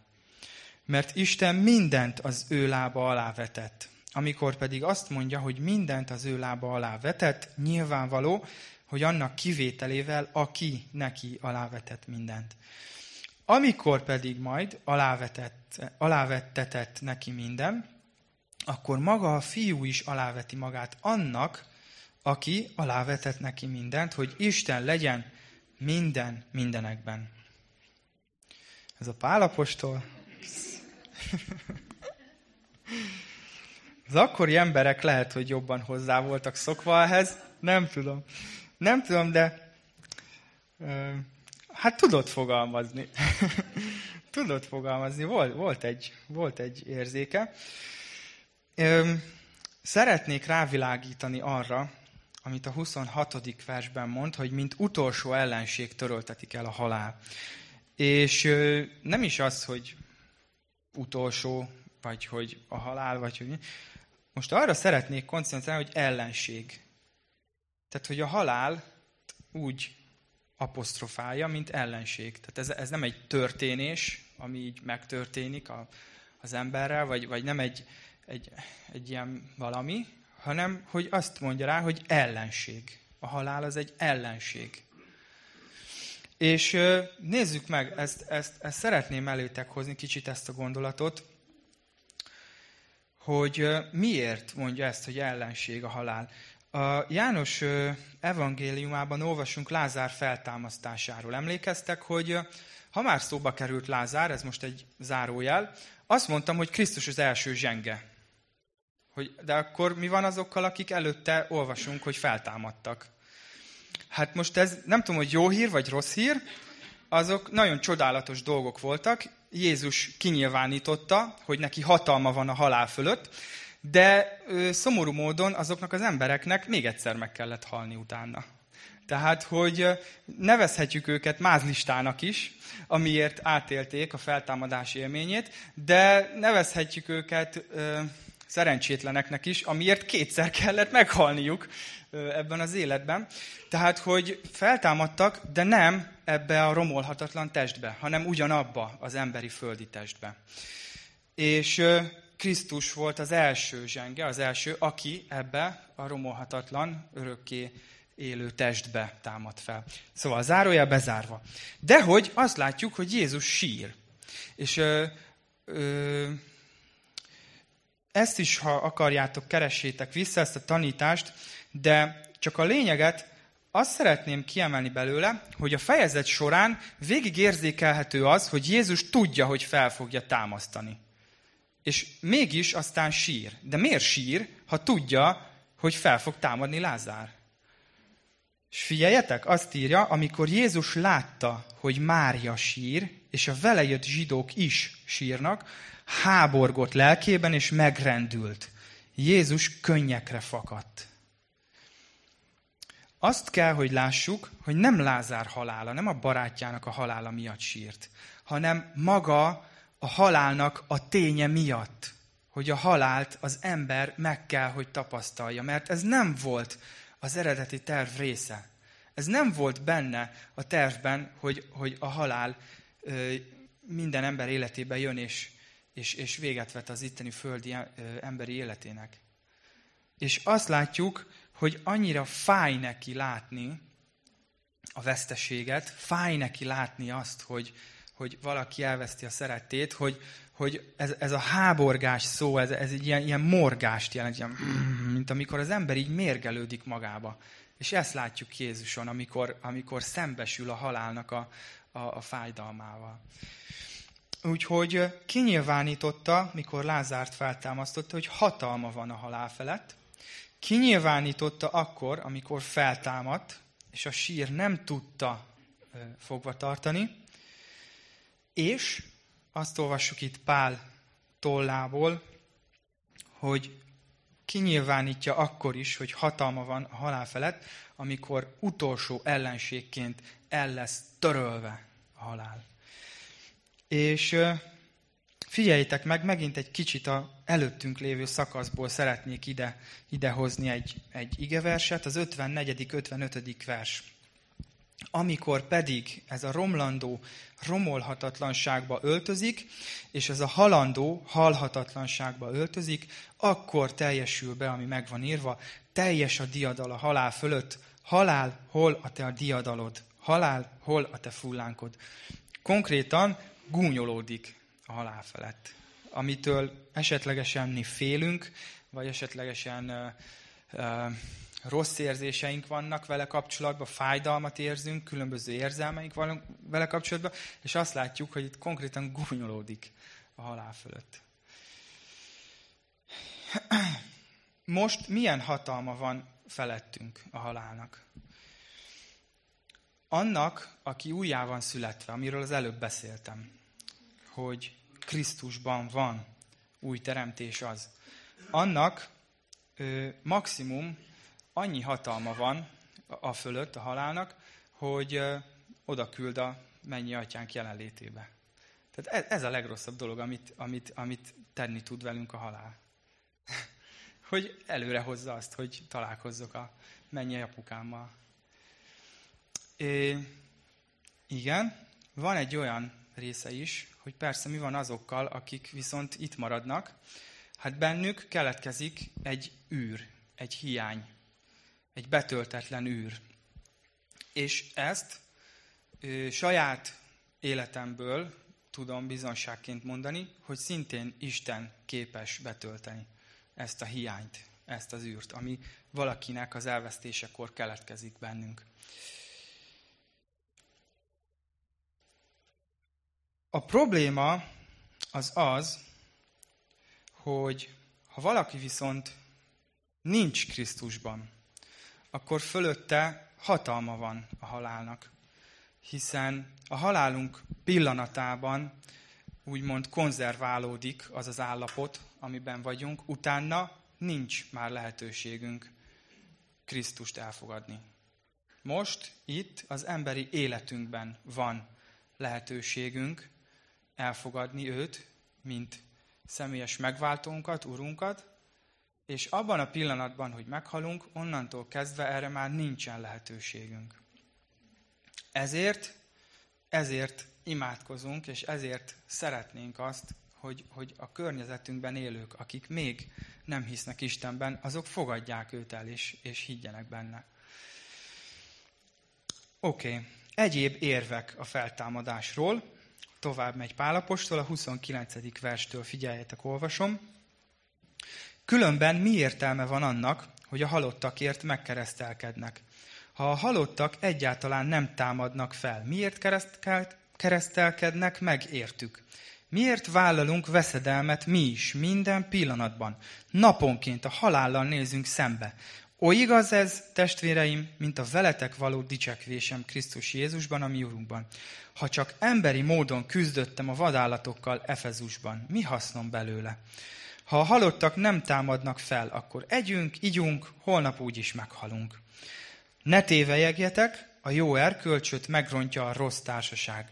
Mert Isten mindent az ő lába alá vetett. Amikor pedig azt mondja, hogy mindent az ő lába alá vetett, nyilvánvaló, hogy annak kivételével, aki neki alávetett mindent. Amikor pedig majd alávetett, alávettetett neki minden, akkor maga a fiú is aláveti magát annak, aki alávetett neki mindent, hogy Isten legyen minden mindenekben. Ez a Pál apostol. Az akkori emberek lehet, hogy jobban hozzá voltak szokva ehhez, nem tudom. Nem tudom, de hát tudod fogalmazni. Tudod fogalmazni, volt, volt, egy, volt egy érzéke. Szeretnék rávilágítani arra, amit a huszonhatodik versben mond, hogy mint utolsó ellenség töröltetik el a halál. És nem is az, hogy utolsó, vagy hogy a halál, vagy hogy... Most arra szeretnék koncentrálni, hogy ellenség. Tehát, hogy a halál úgy apostrofálja, mint ellenség. Tehát ez, ez nem egy történés, ami így megtörténik a, az emberrel, vagy, vagy nem egy... Egy, egy ilyen valami, hanem hogy azt mondja rá, hogy ellenség. A halál az egy ellenség. És nézzük meg, ezt, ezt, ezt szeretném előtek hozni kicsit ezt a gondolatot, hogy miért mondja ezt, hogy ellenség a halál. A János evangéliumában olvasunk Lázár feltámasztásáról. Emlékeztek, hogy ha már szóba került Lázár, ez most egy zárójel, azt mondtam, hogy Krisztus az első zsenge. Hogy, de akkor mi van azokkal, akik előtte olvasunk, hogy feltámadtak? Hát most ez, nem tudom, hogy jó hír vagy rossz hír, azok nagyon csodálatos dolgok voltak. Jézus kinyilvánította, hogy neki hatalma van a halál fölött, de ö, szomorú módon azoknak az embereknek még egyszer meg kellett halni utána. Tehát, hogy nevezhetjük őket mázlistának is, amiért átélték a feltámadás élményét, de nevezhetjük őket ö, szerencsétleneknek is, amiért kétszer kellett meghalniuk ö, ebben az életben. Tehát, hogy feltámadtak, de nem ebbe a romolhatatlan testbe, hanem ugyanabba az emberi földi testbe. És ö, Krisztus volt az első zsenge, az első, aki ebbe a romolhatatlan örökké élő testbe támad fel. Szóval zárója bezárva. De hogy azt látjuk, hogy Jézus sír. És ö, ö, ezt is, ha akarjátok, keressétek vissza ezt a tanítást, de csak a lényeget azt szeretném kiemelni belőle, hogy a fejezet során végig érzékelhető az, hogy Jézus tudja, hogy fel fogja támasztani. és mégis aztán sír. De miért sír, ha tudja, hogy fel fog támadni Lázár? És figyeljetek, azt írja, amikor Jézus látta, hogy Mária sír, és a vele jött zsidók is sírnak, háborgott lelkében, és megrendült. Jézus könnyekre fakadt. Azt kell, hogy lássuk, hogy nem Lázár halála, nem a barátjának a halála miatt sírt, hanem maga a halálnak a ténye miatt, hogy a halált az ember meg kell, hogy tapasztalja, mert ez nem volt az eredeti terv része. Ez nem volt benne a tervben, hogy, hogy a halál ö, minden ember életébe jön, és, és, és véget vet az itteni földi ö, emberi életének. És azt látjuk, hogy annyira fáj neki látni a veszteséget, fáj neki látni azt, hogy, hogy valaki elveszti a szerettét, hogy, hogy ez, ez a háborgás szó, ez, ez egy ilyen, ilyen morgást jelent, ilyen, mint amikor az ember így mérgelődik magába. És ezt látjuk Jézuson, amikor, amikor szembesül a halálnak a, a, a fájdalmával. Úgyhogy kinyilvánította, mikor Lázárt feltámasztotta, hogy hatalma van a halál felett. Kinyilvánította akkor, amikor feltámadt, és a sír nem tudta fogva tartani, és azt olvassuk itt Pál tollából, hogy kinyilvánítja akkor is, hogy hatalma van a halál felett, amikor utolsó ellenségként el lesz törölve a halál. És figyeljétek meg, megint egy kicsit az előttünk lévő szakaszból szeretnék ide, idehozni egy, egy igeverset, az ötvennegyedik ötvenötödik vers. Amikor pedig ez a romlandó romolhatatlanságba öltözik, és ez a halandó halhatatlanságba öltözik, akkor teljesül be, ami meg van írva, teljes a diadal a halál fölött, halál, hol a te a diadalod, halál, hol a te fullánkod. Konkrétan gúnyolódik a halál felett, amitől esetlegesen mi félünk, vagy esetlegesen ö, ö, rossz érzéseink vannak vele kapcsolatban, fájdalmat érzünk, különböző érzelmeink vannak vele kapcsolatban, és azt látjuk, hogy itt konkrétan gúnyolódik a halál fölött. Most milyen hatalma van felettünk a halálnak? Annak, aki újjá van születve, amiről az előbb beszéltem, hogy Krisztusban van új teremtés az. Annak ö, maximum annyi hatalma van a fölött, a halálnak, hogy ö, oda küld a mennyi atyánk jelenlétébe. Tehát ez, ez a legrosszabb dolog, amit, amit, amit tenni tud velünk a halál. Hogy előre hozza azt, hogy találkozzok a mennyi apukámmal. É, igen, van egy olyan része is, hogy persze mi van azokkal, akik viszont itt maradnak. Hát bennük keletkezik egy űr, egy hiány, egy betöltetlen űr. És ezt ö, saját életemből tudom bizonságként mondani, hogy szintén Isten képes betölteni ezt a hiányt, ezt az űrt, ami valakinek az elvesztésekor keletkezik bennünk. A probléma az az, hogy ha valaki viszont nincs Krisztusban, akkor fölötte hatalma van a halálnak, hiszen a halálunk pillanatában úgymond konzerválódik az az állapot, amiben vagyunk, utána nincs már lehetőségünk Krisztust elfogadni. Most itt az emberi életünkben van lehetőségünk elfogadni őt, mint személyes megváltónkat, urunkat, és abban a pillanatban, hogy meghalunk, onnantól kezdve erre már nincsen lehetőségünk. Ezért, ezért imádkozunk, és ezért szeretnénk azt, hogy, hogy a környezetünkben élők, akik még nem hisznek Istenben, azok fogadják őt el, és, és higgyenek benne. Oké, okay. Egyéb érvek a feltámadásról. Tovább megy Pál apostol, a huszonkilencedik verstől figyeljetek, olvasom. Különben mi értelme van annak, hogy a halottakért megkeresztelkednek? Ha a halottak egyáltalán nem támadnak fel, miért keresztelkednek meg értük? Miért vállalunk veszedelmet mi is, minden pillanatban? Naponként a halállal nézünk szembe. Ó, igaz ez, testvéreim, mint a veletek való dicsekvésem Krisztus Jézusban, a mi Urunkban. Ha csak emberi módon küzdöttem a vadállatokkal Efezusban, mi hasznom belőle? Ha a halottak nem támadnak fel, akkor együnk, igyunk, holnap úgyis meghalunk. Ne tévejegjetek, a jó erkölcsöt megrontja a rossz társaság.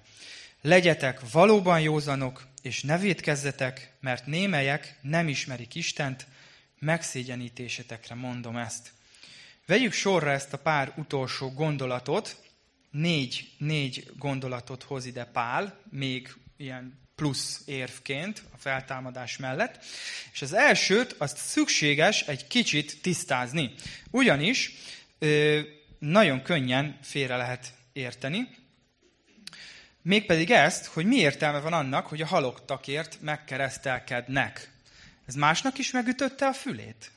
Legyetek valóban józanok, és ne vétkezzetek, mert némelyek nem ismerik Istent, megszégyenítésetekre mondom ezt. Vegyük sorra ezt a pár utolsó gondolatot, négy, négy gondolatot hoz ide Pál, még ilyen plusz érvként a feltámadás mellett, és az elsőt azt szükséges egy kicsit tisztázni, ugyanis ö, nagyon könnyen félre lehet érteni, mégpedig ezt, hogy mi értelme van annak, hogy a halottakért megkeresztelkednek. Ez másnak is megütötte a fülét,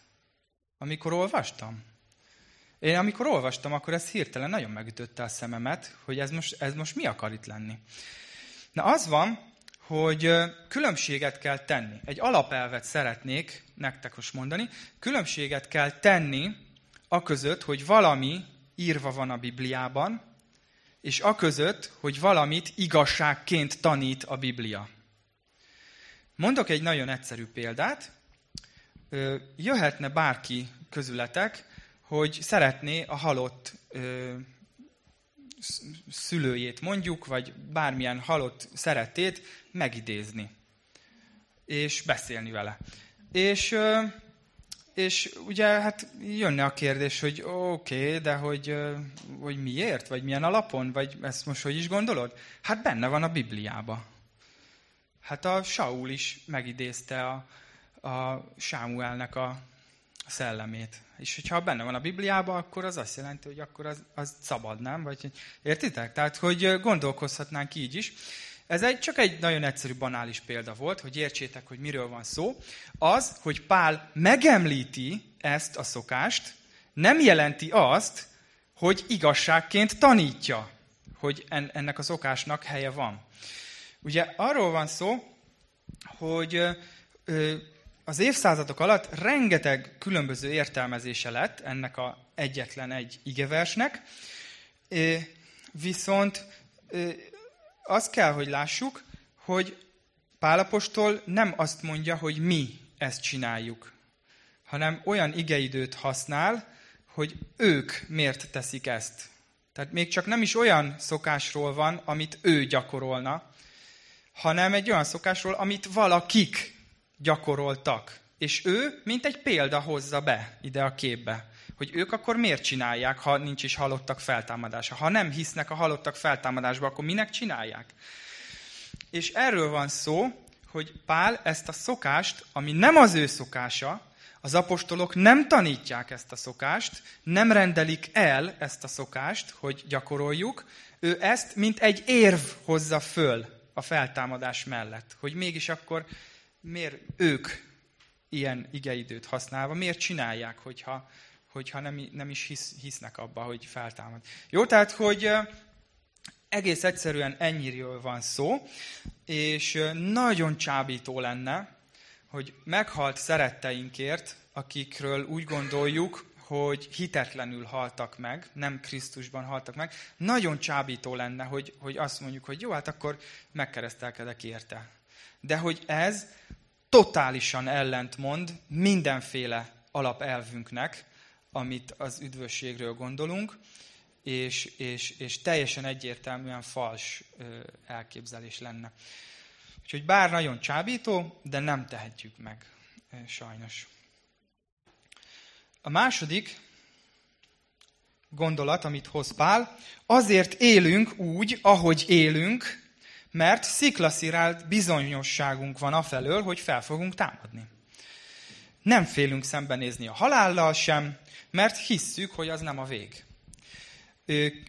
amikor olvastam. Én amikor olvastam, akkor ez hirtelen nagyon megütötte a szememet, hogy ez most, ez most mi akar itt lenni. Na az van, hogy különbséget kell tenni. Egy alapelvet szeretnék nektek most mondani. Különbséget kell tenni aközött, hogy valami írva van a Bibliában, és aközött, hogy valamit igazságként tanít a Biblia. Mondok egy nagyon egyszerű példát. Jöhetne bárki közületek, hogy szeretné a halott szülőjét mondjuk, vagy bármilyen halott szeretét megidézni, és beszélni vele. És, és ugye hát jönne a kérdés, hogy oké, okay, de hogy, hogy miért, vagy milyen alapon, vagy ezt most hogy is gondolod? Hát benne van a Bibliában. Hát a Saul is megidézte a, a Sámuelnek a szellemét. És hogyha benne van a Bibliában, akkor az azt jelenti, hogy akkor az, az szabad, nem? Vagy, értitek? Tehát, hogy gondolkozhatnánk így is. Ez egy, csak egy nagyon egyszerű, banális példa volt, hogy értsétek, hogy miről van szó. Az, hogy Pál megemlíti ezt a szokást, nem jelenti azt, hogy igazságként tanítja, hogy en, ennek a szokásnak helye van. Ugye arról van szó, hogy az évszázadok alatt rengeteg különböző értelmezése lett ennek az egyetlen egy igeversnek, viszont azt kell, hogy lássuk, hogy Pál apostol nem azt mondja, hogy mi ezt csináljuk, hanem olyan igeidőt használ, hogy ők miért teszik ezt. Tehát még csak nem is olyan szokásról van, amit ő gyakorolna, hanem egy olyan szokásról, amit valakik gyakoroltak. És ő, mint egy példa hozza be ide a képbe, hogy ők akkor miért csinálják, ha nincs is halottak feltámadása. Ha nem hisznek a halottak feltámadásba, akkor minek csinálják? És erről van szó, hogy Pál ezt a szokást, ami nem az ő szokása, az apostolok nem tanítják ezt a szokást, nem rendelik el ezt a szokást, hogy gyakoroljuk, ő ezt, mint egy érv hozza föl a feltámadás mellett, hogy mégis akkor miért ők ilyen igeidőt használva, miért csinálják, hogyha, hogyha nem, nem is hisz, hisznek abba, hogy feltámad. Jó, tehát, hogy egész egyszerűen ennyiről van szó, és nagyon csábító lenne, hogy meghalt szeretteinkért, akikről úgy gondoljuk, hogy hitetlenül haltak meg, nem Krisztusban haltak meg, nagyon csábító lenne, hogy, hogy azt mondjuk, hogy jó, hát akkor megkeresztelkedek érte. De hogy ez totálisan ellentmond mindenféle alapelvünknek, amit az üdvösségről gondolunk, és, és, és teljesen egyértelműen fals elképzelés lenne. Úgyhogy bár nagyon csábító, de nem tehetjük meg, sajnos. A második gondolat, amit hoz Pál, azért élünk úgy, ahogy élünk, mert sziklaszirált bizonyosságunk van afelől, hogy fel fogunk támadni. Nem félünk szembenézni a halállal sem, mert hisszük, hogy az nem a vég.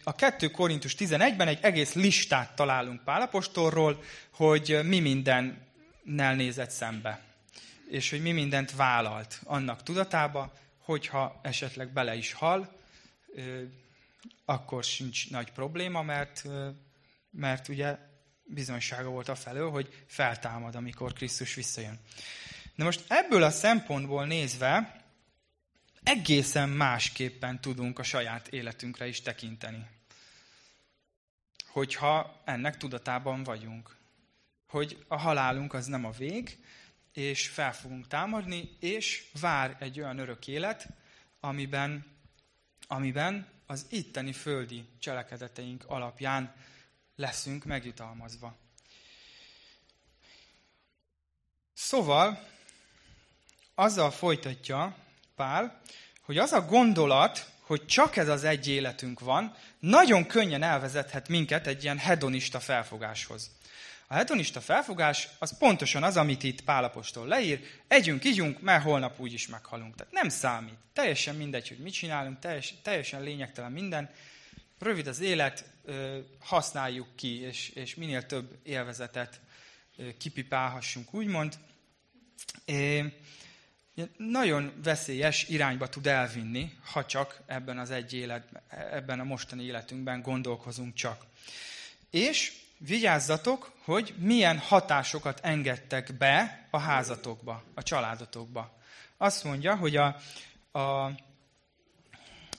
A második Korintus tizenegyben egy egész listát találunk Pál apostolról, hogy mi mindennel nézett szembe, és hogy mi mindent vállalt annak tudatába, hogyha esetleg bele is hal, akkor sincs nagy probléma, mert, mert ugye bizonysága volt afelől, hogy feltámad, amikor Krisztus visszajön. Na most ebből a szempontból nézve egészen másképpen tudunk a saját életünkre is tekinteni. Hogyha ennek tudatában vagyunk. Hogy a halálunk az nem a vég, és fel fogunk támadni, és vár egy olyan örök élet, amiben, amiben az itteni földi cselekedeteink alapján leszünk megjutalmazva. Szóval azzal folytatja Pál, hogy az a gondolat, hogy csak ez az egy életünk van, nagyon könnyen elvezethet minket egy ilyen hedonista felfogáshoz. A hedonista felfogás az pontosan az, amit itt Pál apostol leír, együnk, ígyunk, mert holnap úgyis meghalunk. Tehát nem számít. Teljesen mindegy, hogy mit csinálunk, teljes, teljesen lényegtelen minden. Rövid az élet, használjuk ki, és, és minél több élvezetet kipipálhassunk, úgymond. Nagyon veszélyes irányba tud elvinni, ha csak ebben az egy élet, ebben a mostani életünkben gondolkozunk csak. És vigyázzatok, hogy milyen hatásokat engedtek be a házatokba, a családotokba. Azt mondja, hogy a, a,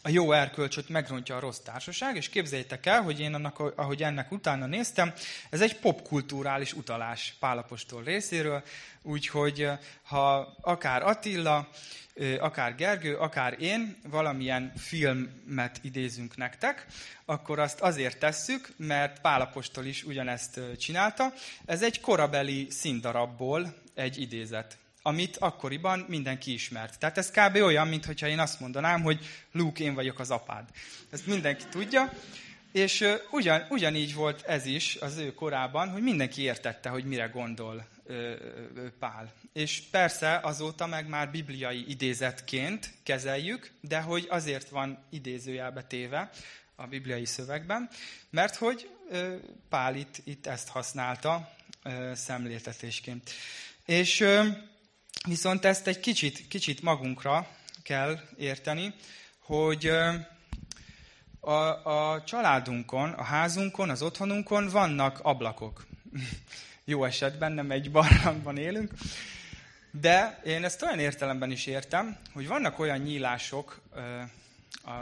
a jó erkölcsöt megrontja a rossz társaság, és képzeljétek el, hogy én annak, ahogy ennek utána néztem, ez egy popkulturális utalás Pál apostol részéről, úgyhogy ha akár Attila, akár Gergő, akár én valamilyen filmet idézünk nektek, akkor azt azért tesszük, mert Pál apostol is ugyanezt csinálta. Ez egy korabeli színdarabból egy idézet, amit akkoriban mindenki ismert. Tehát ez kb. Olyan, mintha én azt mondanám, hogy Luke, én vagyok az apád. Ezt mindenki tudja. És ugyan, ugyanígy volt ez is az ő korában, hogy mindenki értette, hogy mire gondol Pál. És persze azóta meg már bibliai idézetként kezeljük, de hogy azért van idézőjelbe téve a bibliai szövegben, mert hogy Pál itt, itt ezt használta szemléltetésként. És viszont ezt egy kicsit, kicsit magunkra kell érteni, hogy a, a családunkon, a házunkon, az otthonunkon vannak ablakok. Jó esetben nem egy barlangban élünk, de én ezt olyan értelemben is értem, hogy vannak olyan nyílások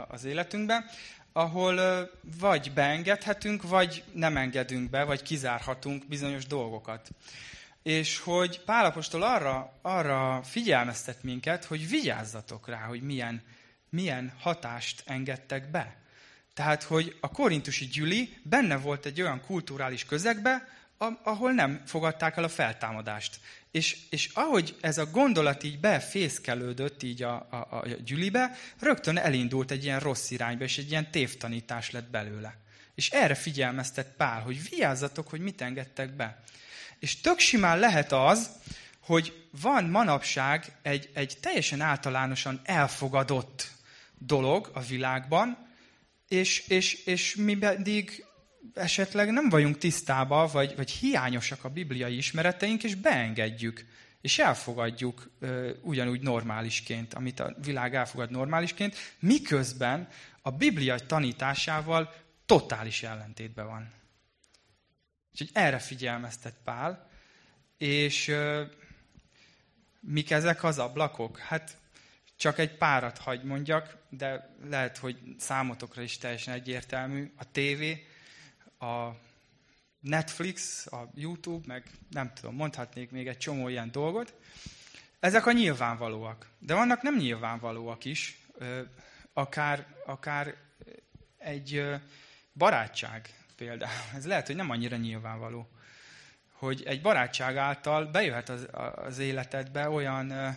az életünkben, ahol vagy beengedhetünk, vagy nem engedünk be, vagy kizárhatunk bizonyos dolgokat. És hogy Pál apostol arra, arra figyelmeztet minket, hogy vigyázzatok rá, hogy milyen, milyen hatást engedtek be. Tehát, hogy a korintusi gyüli benne volt egy olyan kulturális közegbe, ahol nem fogadták el a feltámadást. És, és ahogy ez a gondolat így befészkelődött így a, a, a gyülibe, rögtön elindult egy ilyen rossz irányba, és egy ilyen tévtanítás lett belőle. És erre figyelmeztet Pál, hogy vigyázzatok, hogy mit engedtek be. És tök simán lehet az, hogy van manapság egy, egy teljesen általánosan elfogadott dolog a világban, és, és, és mi pedig esetleg nem vagyunk tisztában, vagy, vagy hiányosak a bibliai ismereteink, és beengedjük, és elfogadjuk ö, ugyanúgy normálisként, amit a világ elfogad normálisként, miközben a biblia tanításával totális ellentétben van. Úgyhogy erre figyelmeztet Pál, és ö, mik ezek az ablakok? Hát csak egy párat hagy mondjak, de lehet, hogy számotokra is teljesen egyértelmű, a tévé, a Netflix, a YouTube, meg nem tudom, mondhatnék még egy csomó ilyen dolgot. Ezek a nyilvánvalóak. De vannak nem nyilvánvalóak is. Akár, akár egy barátság például. Ez lehet, hogy nem annyira nyilvánvaló. Hogy egy barátság által bejöhet az, az életedbe olyan,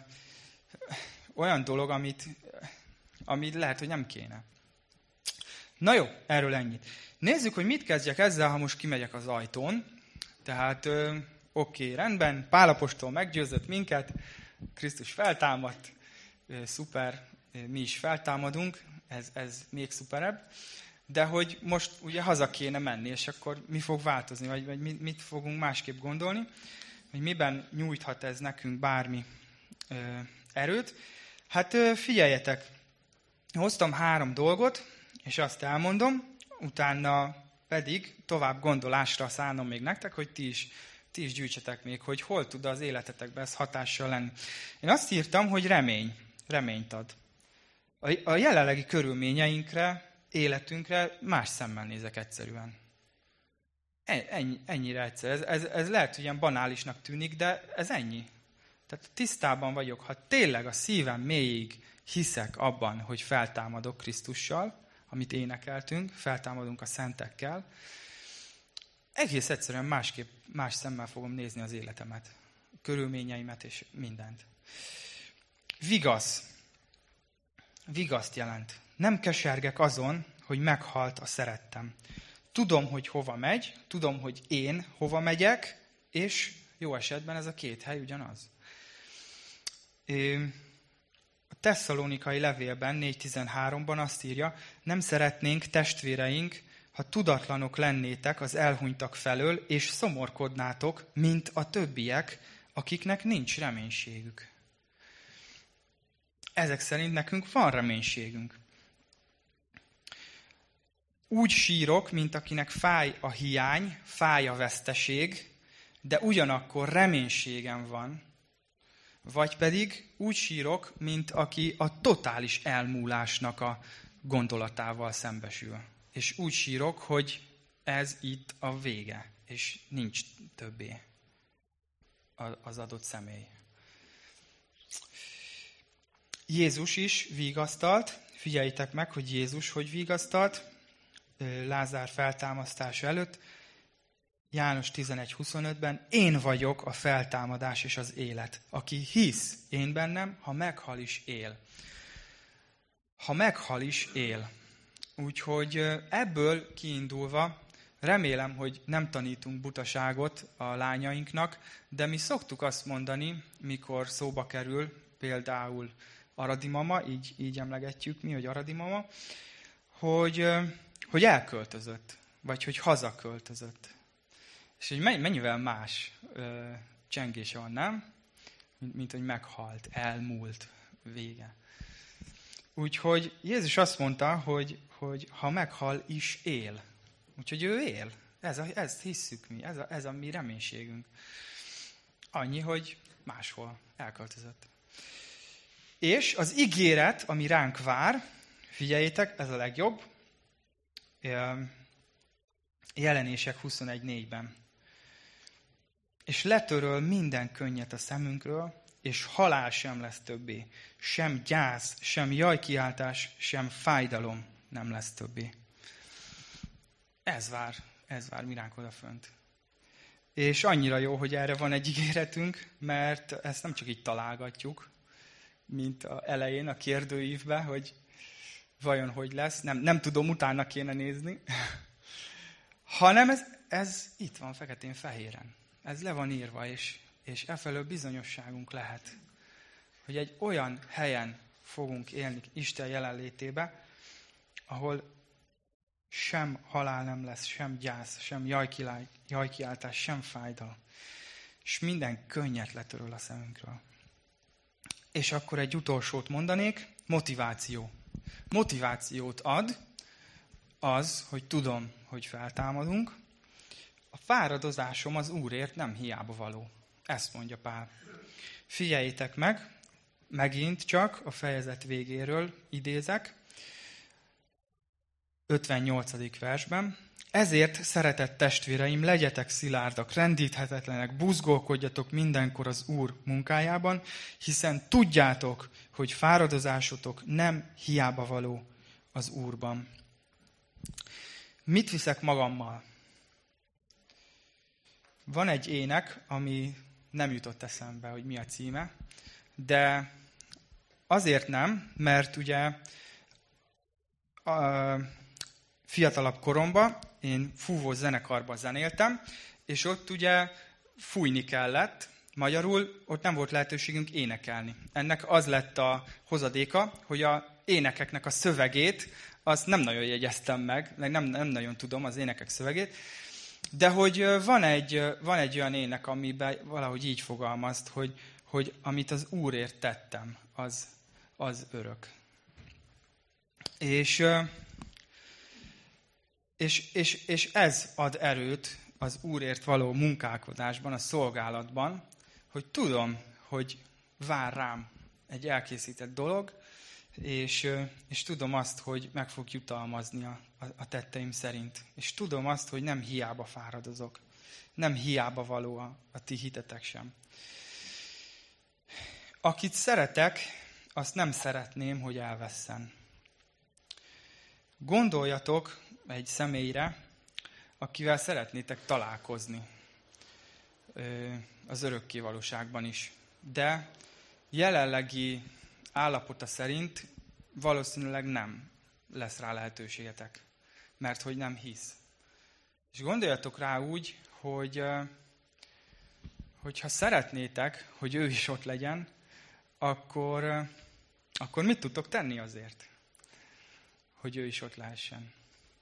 olyan dolog, amit, amit lehet, hogy nem kéne. Na jó, erről ennyit. Nézzük, hogy mit kezdjek ezzel, ha most kimegyek az ajtón. Tehát, ö, oké, rendben, Pál apostol meggyőzött minket, Krisztus feltámadt, ö, szuper, ö, mi is feltámadunk, ez, ez még szuperebb. De hogy most ugye haza kéne menni, és akkor mi fog változni, vagy, vagy mit fogunk másképp gondolni, hogy miben nyújthat ez nekünk bármi ö, erőt. Hát ö, figyeljetek, hoztam három dolgot, és azt elmondom, utána pedig tovább gondolásra szánom még nektek, hogy ti is, ti is gyűjtsetek még, hogy hol tud az életetekbe ez hatással lenni. Én azt írtam, hogy remény, reményt ad. A jelenlegi körülményeinkre, életünkre más szemmel nézek egyszerűen. Ennyi, ennyire egyszer. Ez, ez, ez lehet, hogy ilyen banálisnak tűnik, de ez ennyi. Tehát tisztában vagyok, ha tényleg a szívem mélyig hiszek abban, hogy feltámadok Krisztussal, amit énekeltünk, feltámadunk a szentekkel, egész egyszerűen másképp, más szemmel fogom nézni az életemet, körülményeimet és mindent. Vigasz. Vigaszt jelent. Nem kesergek azon, hogy meghalt a szerettem. Tudom, hogy hova megy, tudom, hogy én hova megyek, és jó esetben ez a két hely ugyanaz. A Tesszalonikai levélben, négy tizenháromban azt írja, nem szeretnénk, testvéreink, ha tudatlanok lennétek az elhunytak felől, és szomorkodnátok, mint a többiek, akiknek nincs reménységük. Ezek szerint nekünk van reménységünk. Úgy sírok, mint akinek fáj a hiány, fáj a veszteség, de ugyanakkor reménységem van. Vagy pedig úgy sírok, mint aki a totális elmúlásnak a gondolatával szembesül. És úgy sírok, hogy ez itt a vége, és nincs többé az adott személy. Jézus is vigasztalt, figyeljétek meg, hogy Jézus hogy vigasztalt, Lázár feltámasztása előtt, János tizenegy huszonötben, én vagyok a feltámadás és az élet, aki hisz én bennem, ha meghal is él. Ha meghal is él. Úgyhogy ebből kiindulva, remélem, hogy nem tanítunk butaságot a lányainknak, de mi szoktuk azt mondani, mikor szóba kerül, például Aradi mama, így, így emlegetjük mi, hogy Aradi mama, hogy, hogy elköltözött, vagy hogy hazaköltözött. És hogy mennyivel más ö, csengése van, nem? Mint, mint hogy meghalt, elmúlt, vége. Úgyhogy Jézus azt mondta, hogy, hogy ha meghal is él. Úgyhogy ő él. Ez a, ezt hisszük mi, ez a, ez a mi reménységünk. Annyi, hogy máshol elköltözött. És az ígéret, ami ránk vár, figyeljétek, ez a legjobb, Jelenések huszonegy négyben. És letöröl minden könnyet a szemünkről, és halál sem lesz többé. Sem gyász, sem jajkiáltás, sem fájdalom nem lesz többé. Ez vár, ez vár mi ránk odafönt. És annyira jó, hogy erre van egy ígéretünk, mert ezt nem csak így találgatjuk, mint az elején a kérdőívbe, hogy vajon hogy lesz, nem, nem tudom, utána kéne nézni, hanem ez, ez itt van feketén-fehéren. Ez le van írva, és, és efelől bizonyosságunk lehet, hogy egy olyan helyen fogunk élni Isten jelenlétébe, ahol sem halál nem lesz, sem gyász, sem jajkiáltás, sem fájdalom, és minden könnyet letöröl a szemünkről. És akkor egy utolsót mondanék, motiváció. Motivációt ad az, hogy tudom, hogy feltámadunk. A fáradozásom az Úrért nem hiába való. Ezt mondja Pál. Figyeljétek meg, megint csak a fejezet végéről idézek, ötvennyolcadik versben. Ezért, szeretett testvéreim, legyetek szilárdak, rendíthetetlenek, buzgolkodjatok mindenkor az Úr munkájában, hiszen tudjátok, hogy fáradozásotok nem hiába való az Úrban. Mit viszek magammal? Van egy ének, ami nem jutott eszembe, hogy mi a címe, de azért nem, mert ugye a fiatalabb koromban én fúvós zenekarban zenéltem, és ott ugye fújni kellett, magyarul ott nem volt lehetőségünk énekelni. Ennek az lett a hozadéka, hogy a énekeknek a szövegét, azt nem nagyon jegyeztem meg, meg nem, nem nagyon tudom az énekek szövegét, de hogy van egy, van egy olyan ének, amiben valahogy így fogalmazt, hogy, hogy amit az Úrért tettem, az, az örök. És És, és, és ez ad erőt az Úrért való munkálkodásban, a szolgálatban, hogy tudom, hogy vár rám egy elkészített dolog, és, és tudom azt, hogy meg fog jutalmazni a, a, a tetteim szerint. És tudom azt, hogy nem hiába fáradozok. Nem hiába való a, a ti hitetek sem. Akit szeretek, azt nem szeretném, hogy elvesszen. Gondoljatok egy személyre, akivel szeretnétek találkozni az örökké valóságban is. De jelenlegi állapota szerint valószínűleg nem lesz rá lehetőségetek, mert hogy nem hisz. És gondoljatok rá úgy, hogy hogyha szeretnétek, hogy ő is ott legyen, akkor, akkor mit tudtok tenni azért, hogy ő is ott lehessen?